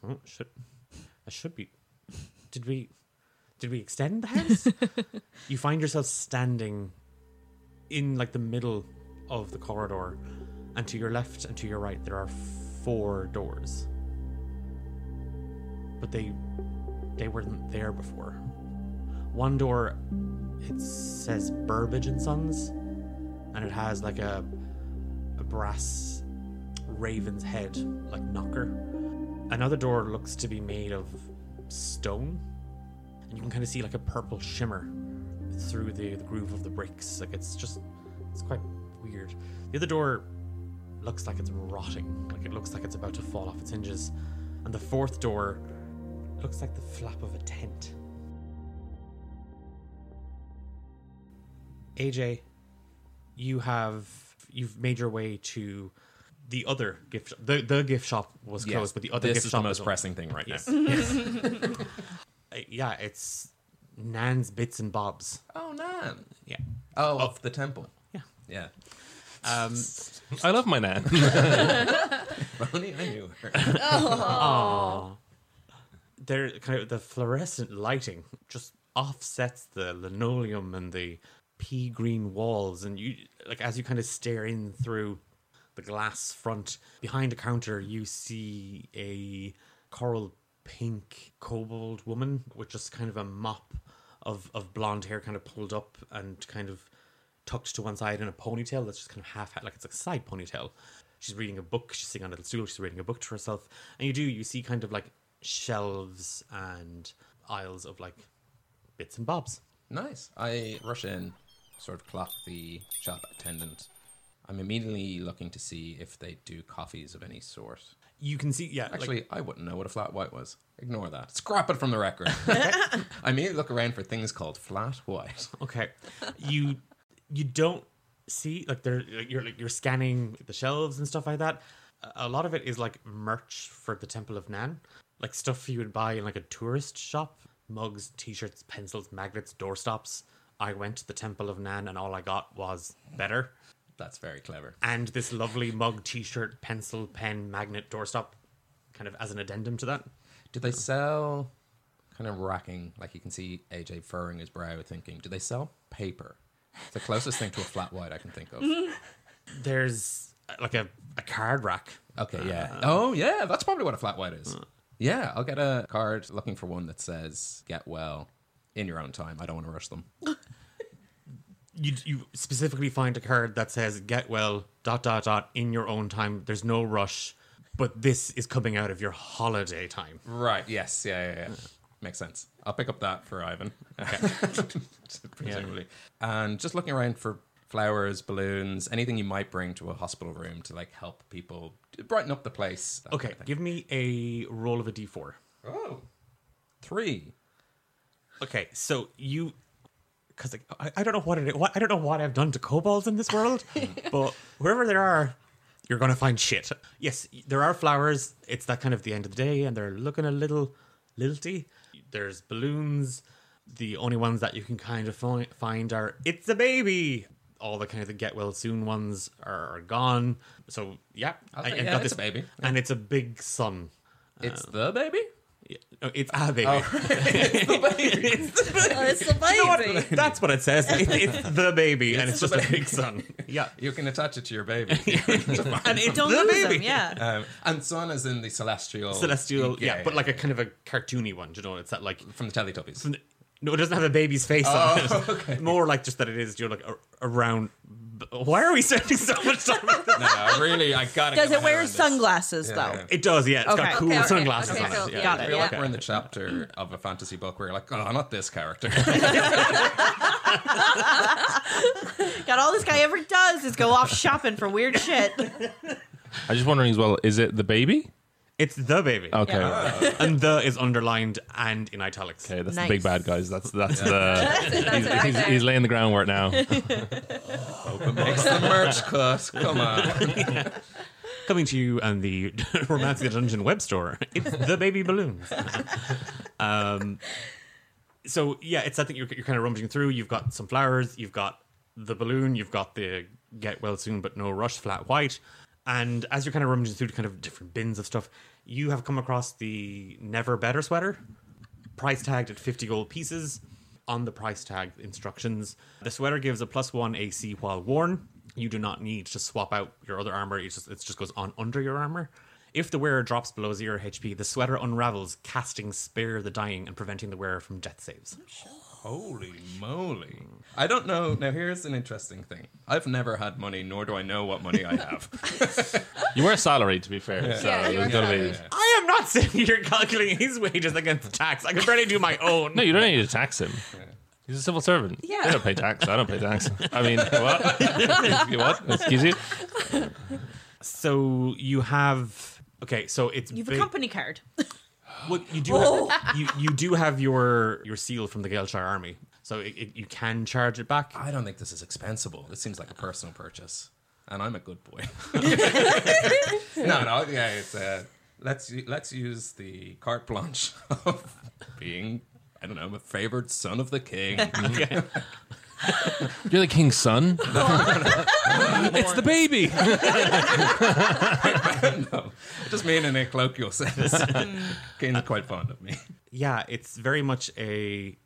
oh, shit, I should be, did we extend the house? You find yourself standing in, like, the middle of the corridor, and to your left and to your right, there are 4 doors. But they weren't there before. One door, it says Burbage and Sons, and it has like a brass raven's head, like knocker. Another door looks to be made of stone, and you can kind of see like a purple shimmer through the groove of the bricks. Like, it's quite weird. The other door looks like it's rotting, like it looks like it's about to fall off its hinges. And the 4th door looks like the flap of a tent. AJ, you've made your way to the other gift shop. The gift shop was closed, but the other gift shop is the most pressing thing right now. Yes. Yeah, it's Nan's Bits and Bobs. Oh, Nan. Yeah. Oh, of the temple. Yeah. Yeah. I love my nan. Only I knew her. Aww. Kind of the fluorescent lighting just offsets the linoleum and the pea green walls, and you, like, as you kind of stare in through the glass front behind a counter, you see a coral pink kobold woman with just kind of a mop of blonde hair kind of pulled up and kind of tucked to one side in a ponytail that's just kind of half, like, it's a side ponytail. She's reading a book, she's sitting on a little stool, she's reading a book to herself. And you see kind of like shelves and aisles of like bits and bobs. Nice. I rush in, sort of clock the shop attendant. I'm immediately looking to see if they do coffees of any sort. You can see, yeah. Actually, like, I wouldn't know what a flat white was. Ignore that. Scrap it from the record. I immediately look around for things called flat white. Okay. You don't see, like, you're scanning the shelves and stuff like that. A lot of it is like merch for the Temple of Nan, like stuff you would buy in like a tourist shop: mugs, t-shirts, pencils, magnets, doorstops. I went to the Temple of Nan and all I got was better. That's very clever. And this lovely mug, t-shirt, pencil, pen, magnet, doorstop, kind of as an addendum to that. Do they sell, kind of racking, like you can see AJ furrowing his brow thinking, do they sell paper? It's the closest thing to a flat white I can think of. There's like a card rack. Okay, yeah. Oh, yeah, that's probably what a flat white is. Yeah, I'll get a card looking for one that says, get well in your own time. I don't want to rush them. You specifically find a card that says, get well, ... in your own time. There's no rush, but this is coming out of your holiday time. Right, yes, yeah. Makes sense. I'll pick up that for Ivan. Okay. Presumably. Yeah. And just looking around for flowers, balloons, anything you might bring to a hospital room to like help people brighten up the place. Okay, kind of give me a roll of a d4. Oh, 3. Okay, so you, because like, I don't know what it is, I don't know what I've done to kobolds in this world, but wherever there are, you're going to find shit. Yes, there are flowers. It's that kind of the end of the day, and they're looking a little lilty. There's balloons. The only ones that you can kind of find are, it's a baby. All the kind of the get well soon ones are gone. So, yeah. I got this baby. Yeah. And it's a big sun. It's the baby? Yeah. No, it's a baby. Oh. It's the baby. It's the baby. You know what, that's what it says. It's the baby. It's and it's just baby. A big sun. Yeah. You can attach it to your baby. And it's don't lose baby. Them, yeah. And sun is in the celestial. Yeah, but like a kind of a cartoony one. Do you know, it's that like. From the Teletubbies. No, it doesn't have a baby's face on it. Okay. More like just that it is, you know, like around. Why are we spending so much time on this? No, really, I gotta. Does it wear sunglasses though? Yeah. It does, yeah. It's got cool sunglasses on it. Yeah. Got it. I feel like we're in the chapter of a fantasy book where you're like, oh, not this character. Got all this guy ever does is go off shopping for weird shit. I'm just wondering as well, is it the baby? It's the baby. Okay. Yeah. And the is underlined and in italics. Okay, that's nice. The big bad, guys. That's the... he's laying the groundwork now. It's the merch cut. Come on. Yeah. Coming to you on the Romancing the Dungeon web store, it's the baby balloons. So, yeah, it's that thing you're kind of rummaging through. You've got some flowers. You've got the balloon. You've got the get well soon but no rush flat white. And as you're kind of rummaging through kind of different bins of stuff, you have come across the Never Better sweater, price tagged at 50 gold pieces. On the price tag instructions, the sweater gives a +1 AC while worn. You do not need to swap out your other armor. It just goes on under your armor. If the wearer drops below 0 HP, the sweater unravels, casting Spare the Dying and preventing the wearer from death saves. Holy moly. I don't know. Now, here's an interesting thing. I've never had money, nor do I know what money I have. You were salaried, to be fair. Yeah. So yeah, I am not saying you're calculating his wages against tax. I can barely do my own. No, you don't need to tax him. Yeah. He's a civil servant. Yeah. They don't pay tax. I don't pay tax. I mean, what? What? Excuse you? So you have... Okay, so it's... You've a company card. Well, you do have your seal from the Gaelshire Army, so you can charge it back. I don't think this is expensible. It seems like a personal purchase, and I'm a good boy. No, it's let's use the carte blanche of being, I don't know, a favored son of the king. Okay. You're the king's son? No. It's the baby. No, just mean in a colloquial sense. King's quite fond of me. Yeah, it's very much a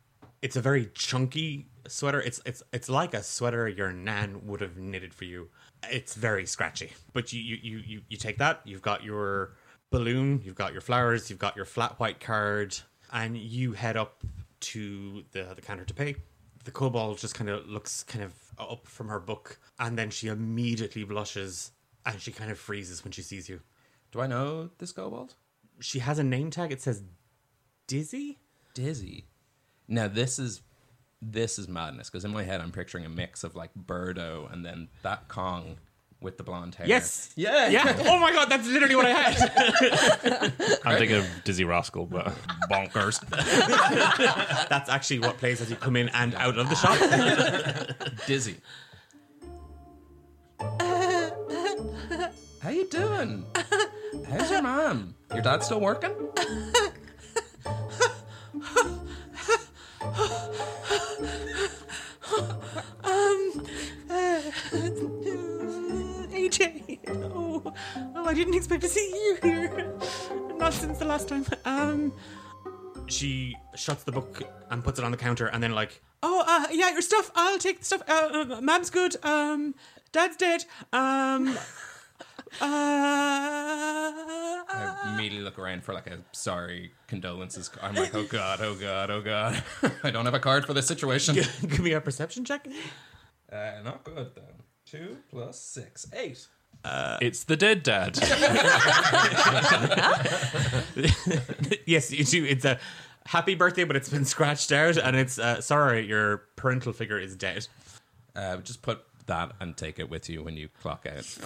very chunky sweater. It's like a sweater your nan would have knitted for you. It's very scratchy. But you take that, you've got your balloon, you've got your flowers, you've got your flat white card, and you head up to the counter to pay. The kobold just kind of looks kind of up from her book, and then she immediately blushes, and she kind of freezes when she sees you. Do I know this kobold? She has a name tag. It says Dizzy. Dizzy. Now this is madness, because in my head I'm picturing a mix of like Birdo and then that Kong with the blonde hair. Yes. Yeah. Oh my God, that's literally what I had. I'm thinking of Dizzy Rascal, but bonkers. That's actually what plays as you come in and out of the shop. Dizzy. How you doing? How's your mom? Your dad still working? AJ, oh, I didn't expect to see you here. Not since the last time. She shuts the book and puts it on the counter, and then like, yeah, your stuff. I'll take the stuff. Mom's good. Dad's dead. I immediately look around for like a sorry condolences card. I'm like, oh god. I don't have a card for this situation. Give me a perception check. Not good though. 2 + 6, 8. It's the dead dad. Yes, you do. It's a happy birthday, but it's been scratched out, and it's sorry, your parental figure is dead. Just put that and take it with you when you clock out.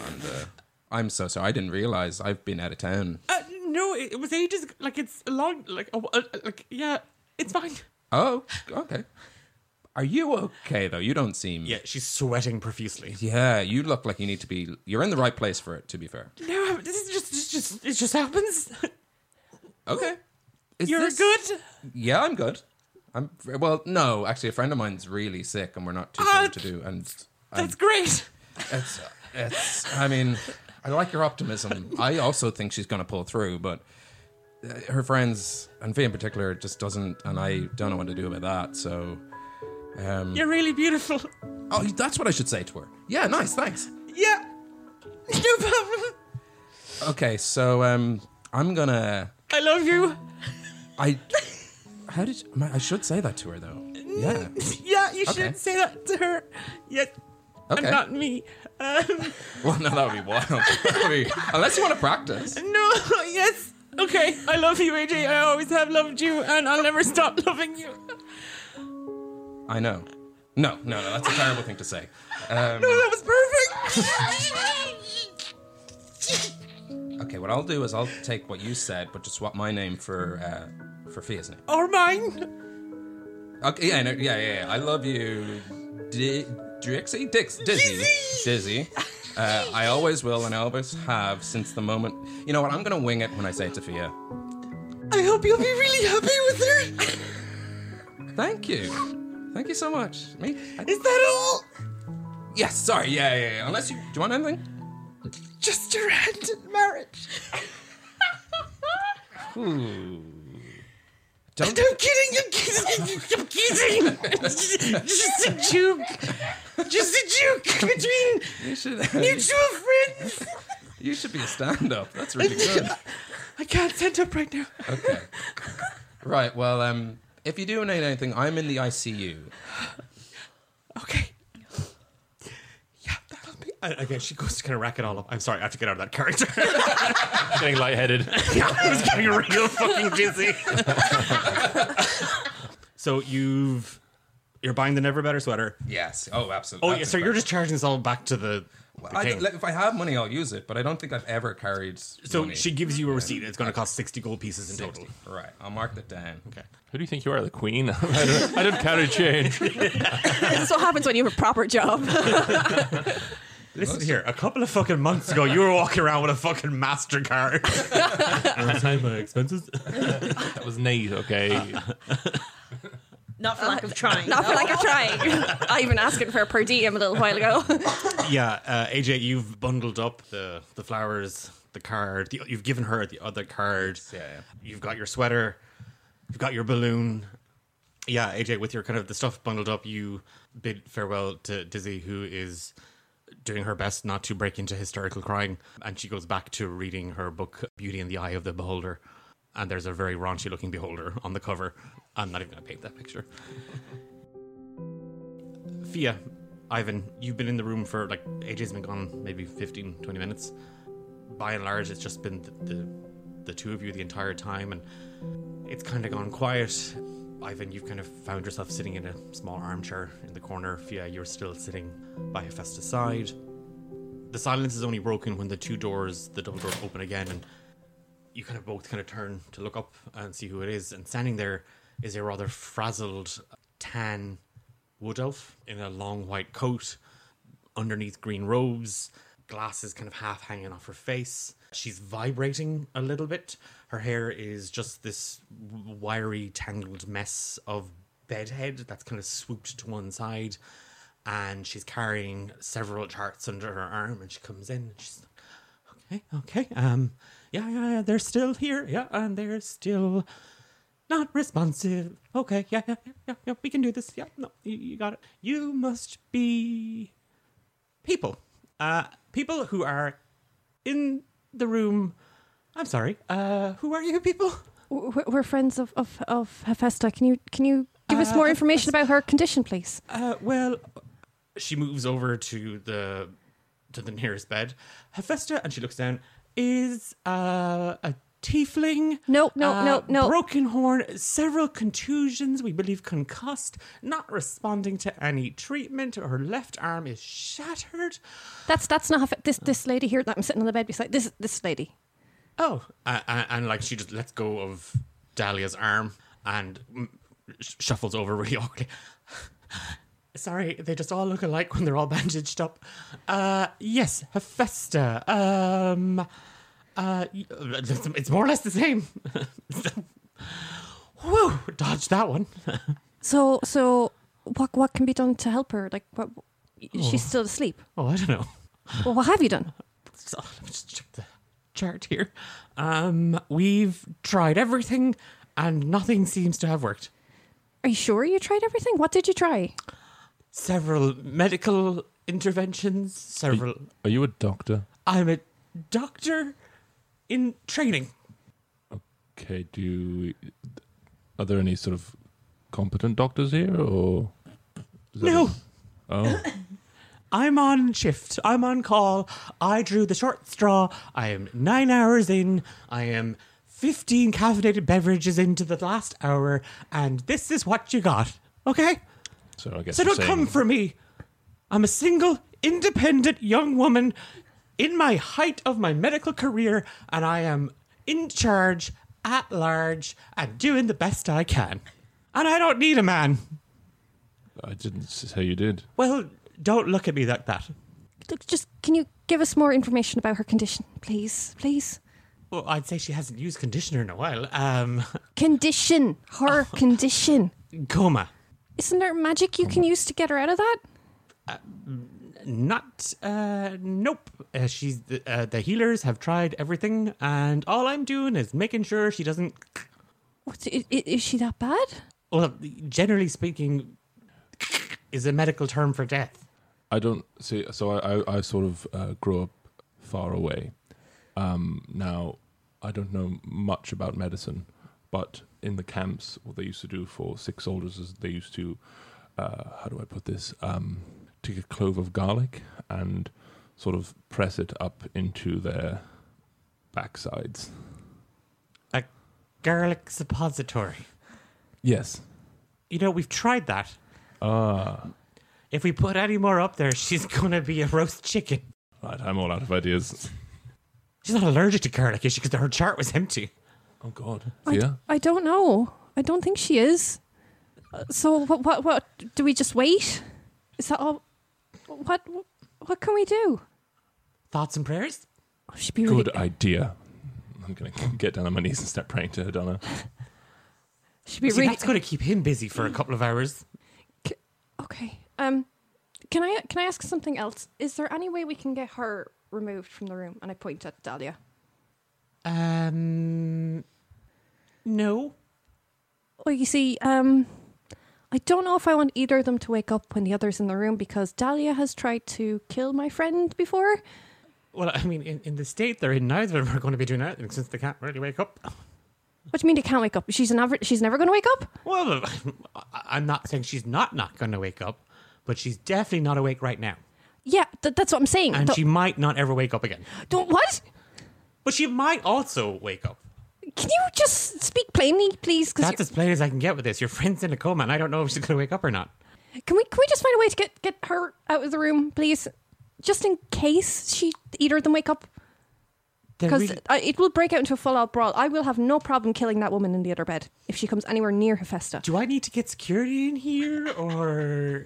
I'm so sorry. I didn't realize I've been out of town. No, it was ages. Like it's a long. Like yeah, it's fine. Oh, okay. Are you okay, though? You don't seem... Yeah, she's sweating profusely. Yeah, you look like you need to be... You're in the right place for it, to be fair. No, it just happens. Okay. You're good? Yeah, I'm good. Well, no, actually, a friend of mine's really sick, and we're not too sure to do. And that's great. I mean, I like your optimism. I also think she's going to pull through, but... her friends, and Fia in particular, just doesn't... And I don't know what to do about that, so... You're really beautiful. Oh, that's what I should say to her. Yeah, nice, thanks. Yeah, no problem. Okay, so I'm gonna... I love you. I should say that to her, though. Yeah. Yeah, you should say that to her. Yeah. Okay. And not me. Well, no, that would be wild. Unless you want to practice. No, yes. Okay, I love you, AJ. I always have loved you, and I'll never stop loving you. I know. No, that's a terrible thing to say. No, that was perfect! Okay, what I'll do is I'll take what you said, but just swap my name for Fia's name. Or mine! Okay, yeah, no, yeah. I love you, Drixie? Dizzy. I always will, and I always have since the moment... You know what, I'm going to wing it when I say it to Fia. I hope you'll be really happy with her. Thank you. Thank you so much. Is that all? Yes, sorry, yeah. Unless you... Do you want anything? Just your hand in marriage. Ooh. I'm kidding. Just a joke between mutual friends. You should be a stand-up. That's really good. I can't stand up right now. Okay. Right, well, if you do need anything, I'm in the ICU. Okay. Yeah, that'll be... Okay, she goes to kind of rack it all up. I'm sorry, I have to get out of that character. I'm getting lightheaded. I was getting real fucking dizzy. So you're buying the Never Better sweater? Yes. Oh, absolutely. Oh, yeah, so you're just charging this all back to the... if I have money, I'll use it, but I don't think I've ever carried money. She gives you a receipt. It's going to cost 60 gold pieces in total. Right. I'll mark that down. Okay. Who do you think you are, the queen? I don't carry change. This is what happens when you have a proper job. Listen here, a couple of fucking months ago, you were walking around with a fucking MasterCard. Every time my expenses. That was Nate, okay. Not for lack of trying. I even asked it for a per diem a little while ago. Yeah, AJ, you've bundled up the flowers, the card. You've given her the other card. Yeah. You've got your sweater. You've got your balloon. Yeah, AJ, with your kind of the stuff bundled up, you bid farewell to Dizzy, who is doing her best not to break into hysterical crying. And she goes back to reading her book, Beauty in the Eye of the Beholder. And there's a very raunchy-looking beholder on the cover. I'm not even going to paint that picture. Fia, Ivan, you've been in the room for, AJ's been gone maybe 15, 20 minutes. By and large, it's just been the two of you the entire time, and it's kind of gone quiet. Ivan, you've kind of found yourself sitting in a small armchair in the corner. Fia, you're still sitting by Hephaesta's side. The silence is only broken when the double doors open again, and you kind of both kind of turn to look up and see who it is. And standing there is a rather frazzled tan wood elf in a long white coat, underneath green robes, glasses kind of half hanging off her face. She's vibrating a little bit. Her hair is just this wiry, tangled mess of bedhead that's kind of swooped to one side. And she's carrying several charts under her arm, and she comes in and she's like, okay. Yeah, they're still here. Yeah, and they're still not responsive. Okay, yeah, we can do this. Yeah, no, you got it. You must be people. People who are in the room. I'm sorry. Who are you people? We're friends of Hephaesta. Can you give us more information about her condition, please? Well, she moves over to the nearest bed. Hephaesta, and she looks down. Is a tiefling. No. Broken horn, several contusions, we believe concussed, not responding to any treatment. Her left arm is shattered. That's not this lady here that I'm sitting on the bed beside. This lady. Oh, and she just lets go of Dahlia's arm and shuffles over really awkwardly. Sorry, they just all look alike when they're all bandaged up. Yes, Hephaesta. It's more or less the same. Whoa, dodged that one. So, what can be done to help her? She's still asleep. Oh, I don't know. Well, what have you done? Let me just check the chart here. We've tried everything, and nothing seems to have worked. Are you sure you tried everything? What did you try? Several medical interventions, several... Are you a doctor? I'm a doctor in training. Okay, are there any sort of competent doctors here, or... No! Oh. I'm on shift. I'm on call. I drew the short straw. I am 9 hours in. I am 15 caffeinated beverages into the last hour, and this is what you got, okay? So don't come for me. I'm a single, independent young woman in my height of my medical career, and I am in charge, at large, and doing the best I can. And I don't need a man. I didn't say you did. Well, don't look at me like that. Look, just, can you give us more information about her condition, please? Please? Well, I'd say she hasn't used conditioner in a while. Condition. Her condition. Coma. Isn't there magic you can use to get her out of that? Nope. The healers have tried everything, and all I'm doing is making sure she doesn't... Is she that bad? Well, generally speaking, is a medical term for death. I don't see... So I sort of grew up far away. Now, I don't know much about medicine, but in the camps, what they used to do for sick soldiers is they used to... how do I put this? Take a clove of garlic and sort of press it up into their backsides. A garlic suppository. Yes. You know, we've tried that. If we put any more up there, she's going to be a roast chicken. Right, I'm all out of ideas. She's not allergic to garlic, is she? Because her chart was empty. Oh, God. Fia? I don't know. I don't think she is. So what do we just wait? Is that all? What can we do? Thoughts and prayers? Oh, she'd be really... Good idea. I'm going to get down on my knees and start praying to her, Donna. She'd be really... That's going to keep him busy for a couple of hours. Okay. Can I ask something else? Is there any way we can get her removed from the room? And I point at Dahlia. No. Well, you see, I don't know if I want either of them to wake up when the other's in the room, because Dahlia has tried to kill my friend before. Well, I mean, in the state they're in, neither of them are going to be doing anything since they can't really wake up. What do you mean they can't wake up? She's never going to wake up? Well, I'm not saying she's not going to wake up, but she's definitely not awake right now. Yeah, that's what I'm saying. And she might not ever wake up again. What? But she might also wake up. Can you just speak plainly, please? That's as plain as I can get with this. Your friend's in a coma, and I don't know if she's going to wake up or not. Can we just find a way to get her out of the room, please? Just in case she either of them wake up. Because it will break out into a full-out brawl. I will have no problem killing that woman in the other bed if she comes anywhere near Hephaesta. Do I need to get security in here, or...?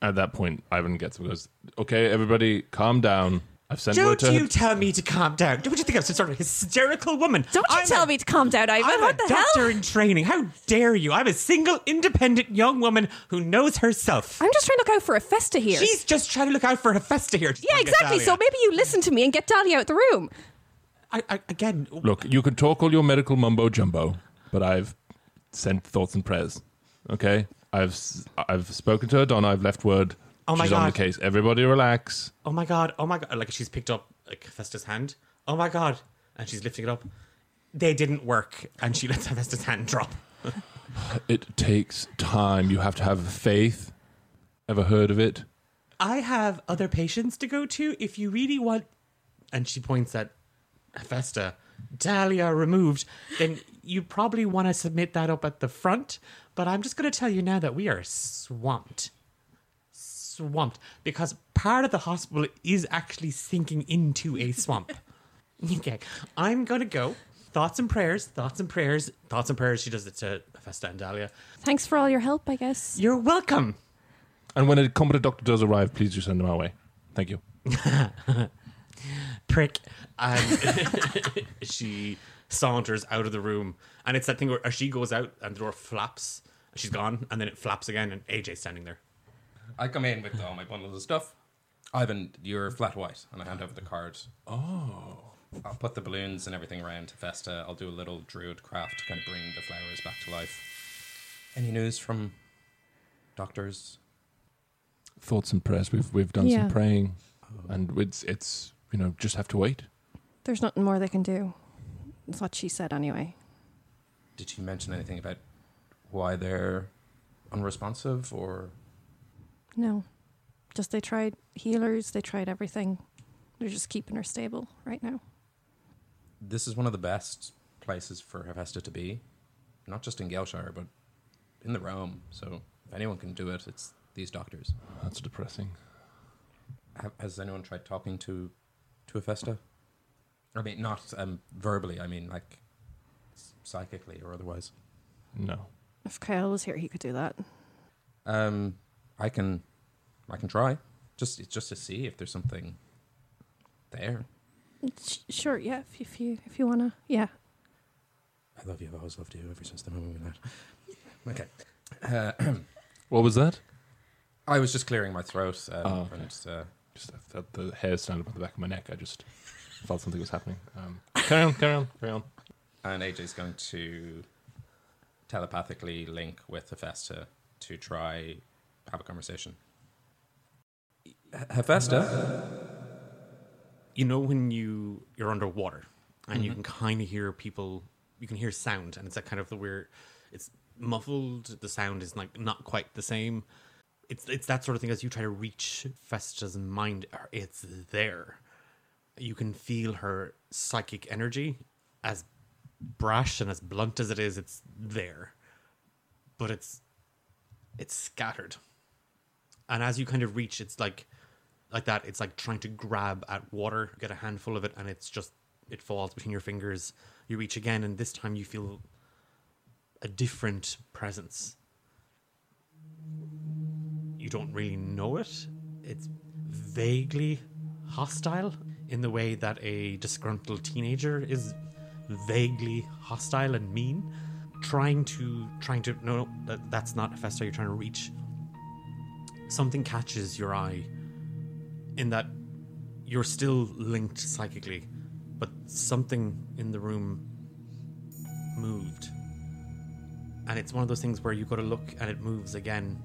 At that point, Ivan gets up and goes, "Okay, everybody, calm down. I've sent Don't you tell me to calm down. Don't you think I'm some sort of hysterical woman? Don't you tell me to calm down, Ivan. I'm what the hell? I'm a doctor in training. How dare you? I'm a single, independent young woman who knows herself. I'm just trying to look out for Hephaesta here. She's just trying to look out for Hephaesta here. Yeah, exactly. So maybe you listen to me and get Dahlia out the room. Again... Look, you can talk all your medical mumbo-jumbo, but I've sent thoughts and prayers. Okay? I've spoken to her, Donna. I've left word... Oh my God. She's on the case. Everybody relax. Oh my God. Oh my God. Like, she's picked up Hephaesta's hand. Oh my God. And she's lifting it up. They didn't work. And she lets Hephaesta's hand drop. It takes time. You have to have faith. Ever heard of it? I have other patients to go to. If you really want... And she points at Hephaesta. Dahlia removed. Then you probably want to submit that up at the front. But I'm just going to tell you now that we are swamped because part of the hospital is actually sinking into a swamp. Okay, I'm gonna go. Thoughts and prayers. She does it to Hephaesta and Dahlia. Thanks for all your help, I guess. You're welcome. And when a competent doctor does arrive, please do send them our way. Thank you. Prick. She saunters out of the room, and it's that thing where she goes out and the door flaps. She's gone, and then it flaps again, and AJ's standing there. I come in with all my bundles of stuff. Ivan, you're flat white, and I hand over the cards. Oh. I'll put the balloons and everything around Hephaesta. I'll do a little druid craft to kind of bring the flowers back to life. Any news from doctors? Thoughts and prayers. We've done some praying, and it's just have to wait. There's nothing more they can do. That's what she said anyway. Did she mention anything about why they're unresponsive or... No, just they tried healers, they tried everything. They're just keeping her stable right now. This is one of the best places for Hephaesta to be, not just in Gaelshire, but in the realm. So if anyone can do it, it's these doctors. That's depressing. Has anyone tried talking to to Hephaesta? I mean, not verbally. I mean, like, psychically or otherwise. No. If Kyle was here, he could do that. I can try. Just to see if there's something there. Sure, yeah. If you wanna, yeah. I love you. I've always loved you ever since the moment we met. Okay. What was that? I was just clearing my throat. Okay. And just at the hair stand up on the back of my neck. I just felt something was happening. Carry on. And AJ's going to telepathically link with Hephaesta to try have a conversation. Hephaesta? You know when you're underwater and you can kind of hear people, you can hear sound, and it's that kind of the weird, it's muffled, the sound is like not quite the same. It's that sort of thing as you try to reach Hephaesta's mind, it's there. You can feel her psychic energy, as brash and as blunt as it is, it's there. But it's scattered. And as you kind of reach, it's like that, it's like trying to grab at water, get a handful of it, and it's just, it falls between your fingers. You reach again, and this time you feel a different presence. You don't really know it. It's vaguely hostile in the way that a disgruntled teenager is vaguely hostile and mean. Trying to, no, that's not Hephaesta you're trying to reach. Something catches your eye in that you're still linked psychically, but something in the room moved. And it's one of those things where you got to look and it moves again.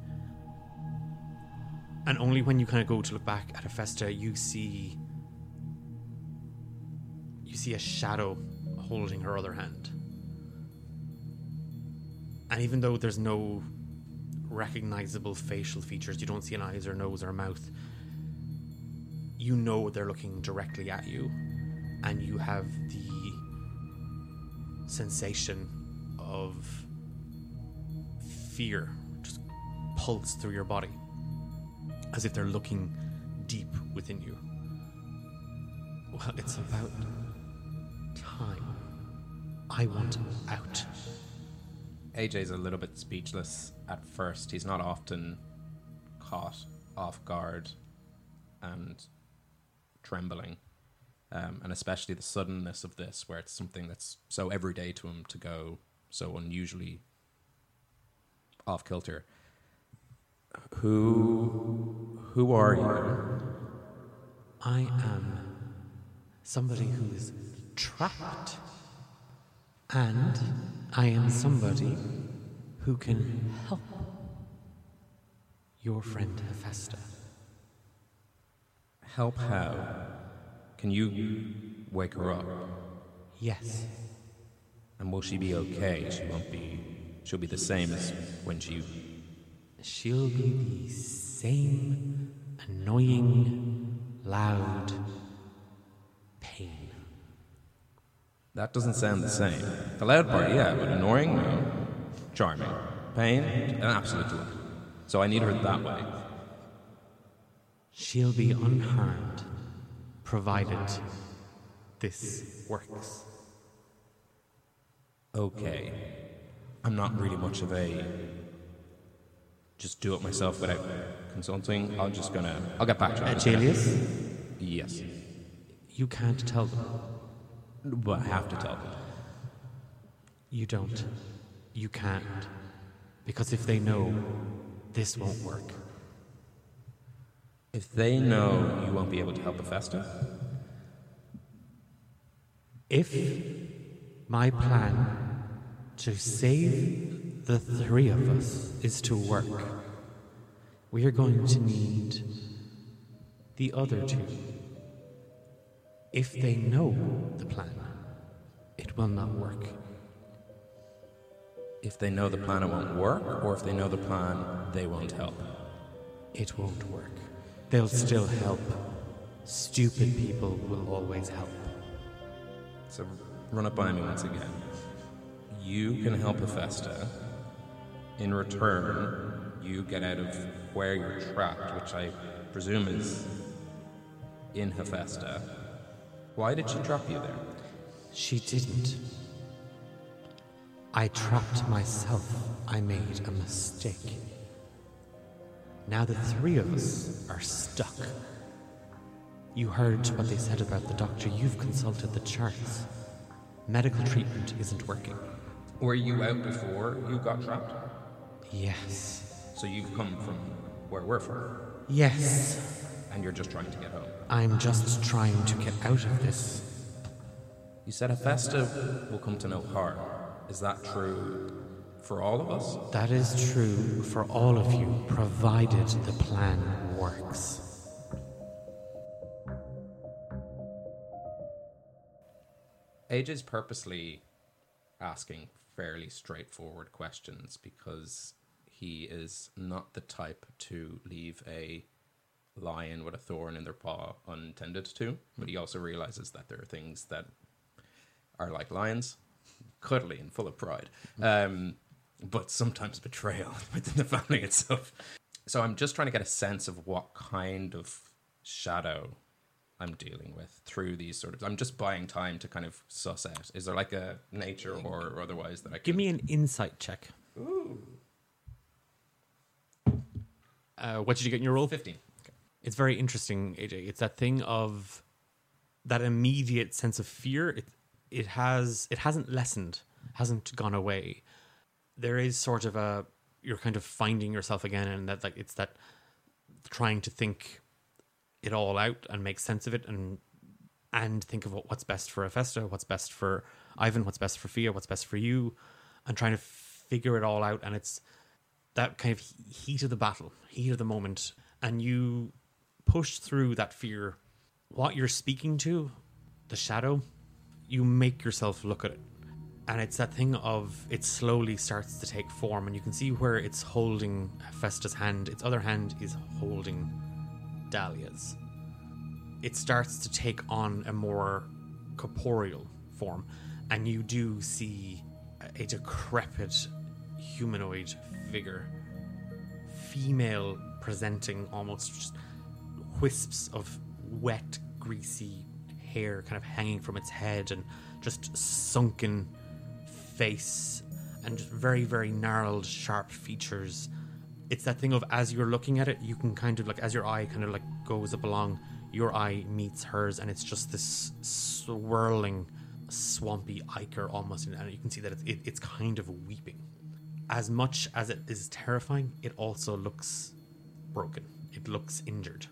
And only when you kind of go to look back at Hephaesta, you see a shadow holding her other hand. And even though there's no recognizable facial features, you don't see an eyes or nose or mouth, you know they're looking directly at you. And you have the sensation of fear just pulse through your body, as if they're looking deep within you. Well, it's about time. I want out. AJ's a little bit speechless at first. He's not often caught off guard and trembling. And especially the suddenness of this, where it's something that's so everyday to him to go so unusually off kilter. Who are you? I am somebody who is trapped, and I am somebody who can help your friend Hephaesta. Help how? Can you wake her up? Yes. And will she be okay? She won't be. She'll be the same as when she. She'll be the same annoying, loud pain. That doesn't sound the same. The loud part, yeah, but annoying, no. Charming. Pain, an absolute delight. So I need her that way. She'll be unharmed, provided this works. Okay. I'm not really much of a just do it myself without consulting. I'll get back to it. Achilles? Yes. You can't tell them. But I have to tell them. You don't. You can't. Because if they know, this won't work. If they know, you won't be able to help Hephaesta? If my plan to save the three of us is to work, we are going to need the other two. If they know the plan, it will not work. If they know the plan, it won't work, or if they know the plan, they won't help. It won't work. They'll still help. Stupid people will always help. So run it by me once again. You can help Hephaesta. In return, you get out of where you're trapped, which I presume is in Hephaesta, Why did she drop you there? She didn't. I trapped myself. I made a mistake. Now the three of us are stuck. You heard what they said about the doctor. You've consulted the charts. Medical treatment isn't working. Were you out before you got trapped? Yes. So you've come from where we're from? Yes. And you're just trying to get home? I'm just trying to get out of this. You said Hephaesta will come to no harm. Is that true for all of us? That is true for all of you, provided the plan works. AJ's purposely asking fairly straightforward questions because he is not the type to leave a lion with a thorn in their paw untended to, but he also realizes that there are things that are like lions, cuddly and full of pride, but sometimes betrayal within the family itself. So I'm just trying to get a sense of what kind of shadow I'm dealing with through these sort of... I'm just buying time to kind of suss out. Is there like a nature or otherwise that I can... Give me an insight check. Ooh. What did you get in your roll? 15. Okay. It's very interesting, AJ. It's that thing of that immediate sense of fear. It hasn't lessened, hasn't gone away. There is sort of a... You're kind of finding yourself again, and that like it's that trying to think it all out and make sense of it and think of what's best for Hephaesta, what's best for Ivan, what's best for Fia, what's best for you, and trying to figure it all out. And it's that kind of heat of the battle, heat of the moment. And you push through that fear. What you're speaking to, the shadow, you make yourself look at it. And it's that thing of it slowly starts to take form, and you can see where it's holding Hephaesta's hand. Its other hand is holding Dahlia's. It starts to take on a more corporeal form, and you do see a decrepit humanoid figure, female presenting, almost just wisps of wet, greasy hair kind of hanging from its head, and just sunken face, and just very, very gnarled, sharp features. It's that thing of, as you're looking at it, you can kind of like, as your eye kind of like goes up along, your eye meets hers, and it's just this swirling, swampy ichor almost, and you can see that it's kind of weeping. As much as it is terrifying, it also looks broken. It looks injured.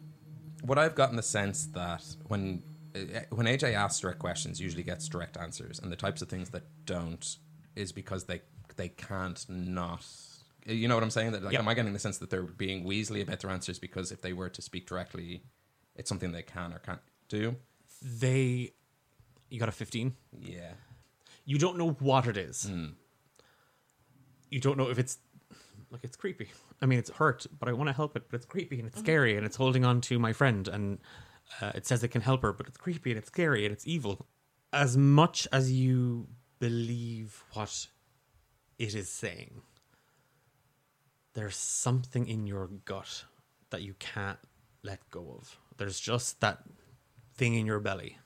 What I've gotten the sense that when AJ asks direct questions, usually gets direct answers, and the types of things that don't is because they can't not... You know what I'm saying? That like, yep. Am I getting the sense that they're being weaselly about their answers because if they were to speak directly, it's something they can or can't do? You got a 15? Yeah. You don't know what it is. Mm. You don't know if it's... Like, it's creepy. I mean, it's hurt, but I want to help it, but it's creepy and it's scary and it's holding on to my friend and it says it can help her, but it's creepy and it's scary and it's evil. As much as you believe what it is saying... There's something in your gut that you can't let go of. There's just that thing in your belly.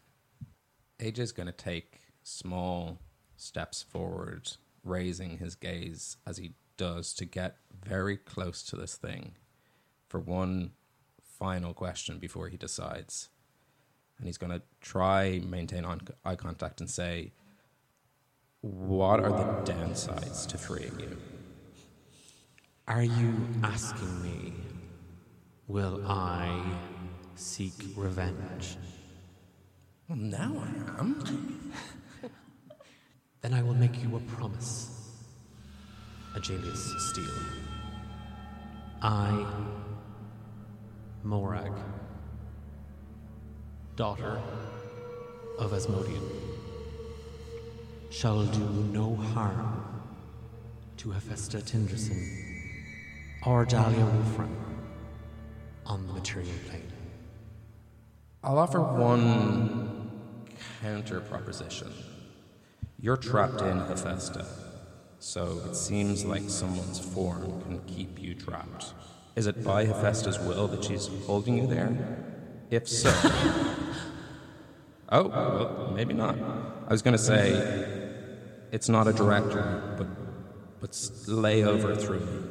AJ's going to take small steps forward, raising his gaze as he does to get very close to this thing for one final question before he decides. And he's going to try maintain eye contact and say, what are the downsides to freeing you? Are you asking me, will I seek revenge? Well, now I am. Then I will make you a promise, AJ Steele. I, Morag, daughter of Asmodian, shall do no harm to Hephaesta Tinderson or Dahlia Wolfram on the material plane. I'll offer one counter proposition. You're trapped in Hephaesta, so it seems like someone's form can keep you trapped. Is it by Hephaesta's will that she's holding you there? If so, Oh, well, maybe not. I was going to say, it's not a direct route, but lay over through me.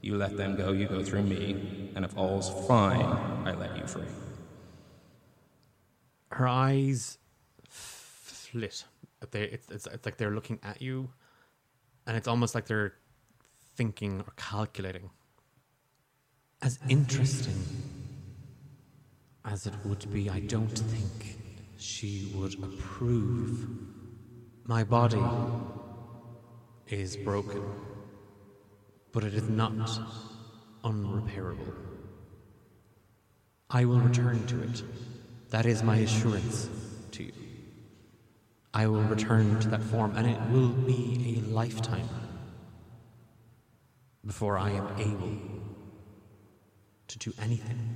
You let them go, you go through me, and if all's fine, I let you free. Her eyes flit. It's like they're looking at you, and it's almost like they're thinking or calculating. As interesting as it would be, I don't think she would approve. My body is broken, but it is not unrepairable. I will return to it. That is my assurance to you. I will return to that form, and it will be a lifetime before I am able to do anything.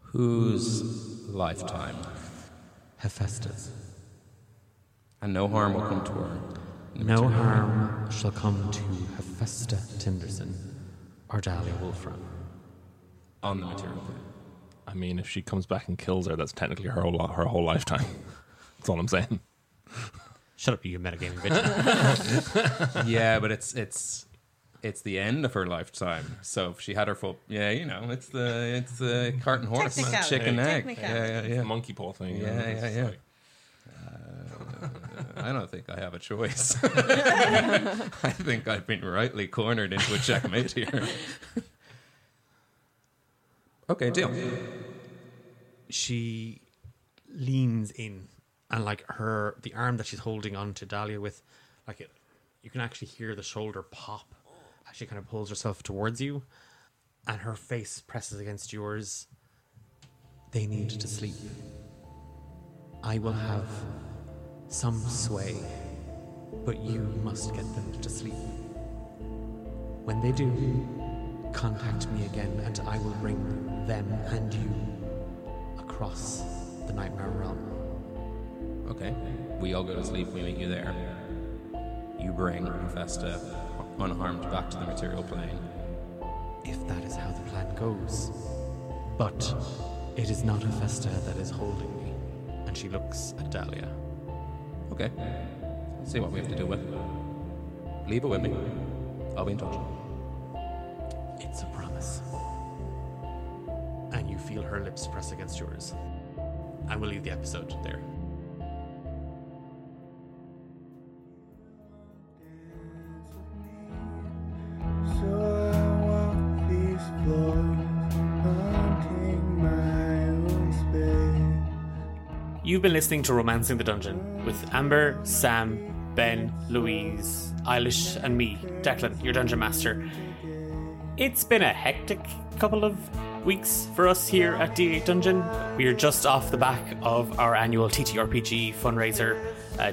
Whose lifetime? Hephaesta's. And no harm will come to her. No harm shall come to Hephaesta Tinderson or Dahlia Wolfram. On the material plane. I mean, if she comes back and kills her, that's technically her whole lifetime. That's all I'm saying. Shut up, you metagaming bitch. Yeah, but it's the end of her lifetime. So if she had her full, yeah, you know, it's the cart and horse, not chicken egg. Yeah. Monkey paw thing. Yeah. Like, I don't think I have a choice. I think I've been rightly cornered into a checkmate here. Okay, deal. She leans in, and like the arm that she's holding onto Dahlia with, like it, you can actually hear the shoulder pop as she kind of pulls herself towards you, and her face presses against yours. They need to sleep. I will have some sway, but you must get them to sleep. When they do, contact me again, and I will bring them and you across the Nightmare Realm. Okay, we all go to sleep, we meet you there. You bring Hephaesta unharmed back to the material plane. If that is how the plan goes. But it is not Hephaesta that is holding me. And she looks at Dahlia. Okay. Let's see what we have to do with. Leave it with me. I'll be in touch. It's a promise. And you feel her lips press against yours. And we'll leave the episode there. You've been listening to Romancing the Dungeon with Amber, Sam, Ben, Louise, Eilish, and me, Declan, your Dungeon Master. It's been a hectic couple of weeks for us here at D8 Dungeon. We are just off the back of our annual TTRPG fundraiser,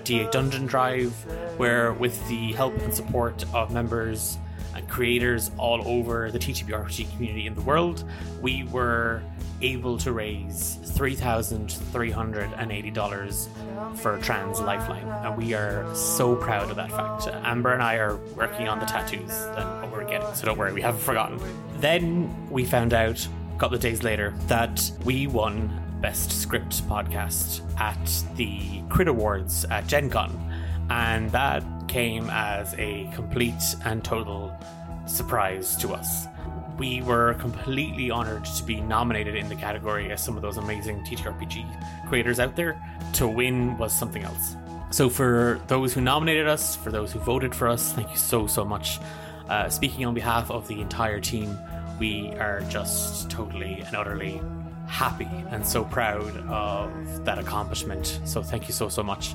D8 Dungeon Drive, where with the help and support of members and creators all over the TTRPG community in the world, we were able to raise $3,380 for Trans Lifeline, and we are so proud of that fact. Amber and I are working on the tattoos and what we're getting, so don't worry, we haven't forgotten. Then we found out a couple of days later that we won Best Script Podcast at the Crit Awards at Gen Con, and that came as a complete and total surprise to us. We were completely honoured to be nominated in the category as some of those amazing TTRPG creators out there. To win was something else. So for those who nominated us, for those who voted for us, thank you so, so much. Speaking on behalf of the entire team, we are just totally and utterly happy and so proud of that accomplishment. So thank you so, so much.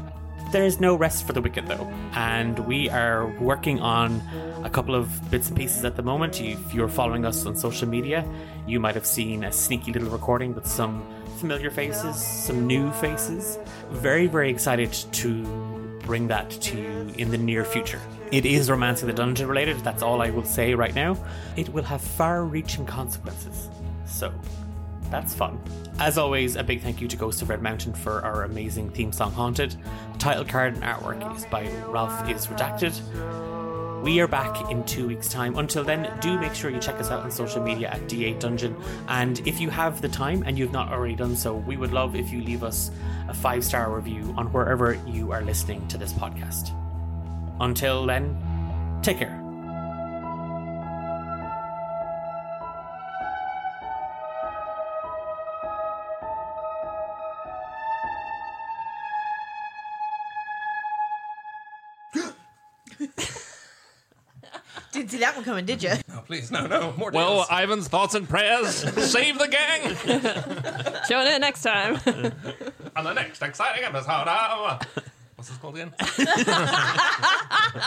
There is no rest for the wicked, though, and we are working on a couple of bits and pieces at the moment. If you're following us on social media, you might have seen a sneaky little recording with some familiar faces, some new faces. Very, very excited to bring that to you in the near future. It is Romancing the Dungeon related, that's all I will say right now. It will have far-reaching consequences, so that's fun. As always, a big thank you to Ghost of Red Mountain for our amazing theme song, Haunted. The title card and artwork is by Ralph is Redacted. We are back in 2 weeks' time. Until then, do make sure you check us out on social media at D8 Dungeon. And if you have the time and you've not already done so, we would love if you leave us a 5-star review on wherever you are listening to this podcast. Until then, take care. Didn't see that one coming, did you? No, please, no, more details. Well, Ivan's thoughts and prayers, save the gang! Tune in next time. On the next exciting episode of... What's this called again?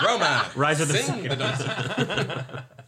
Roma! Rise of the Dungeon.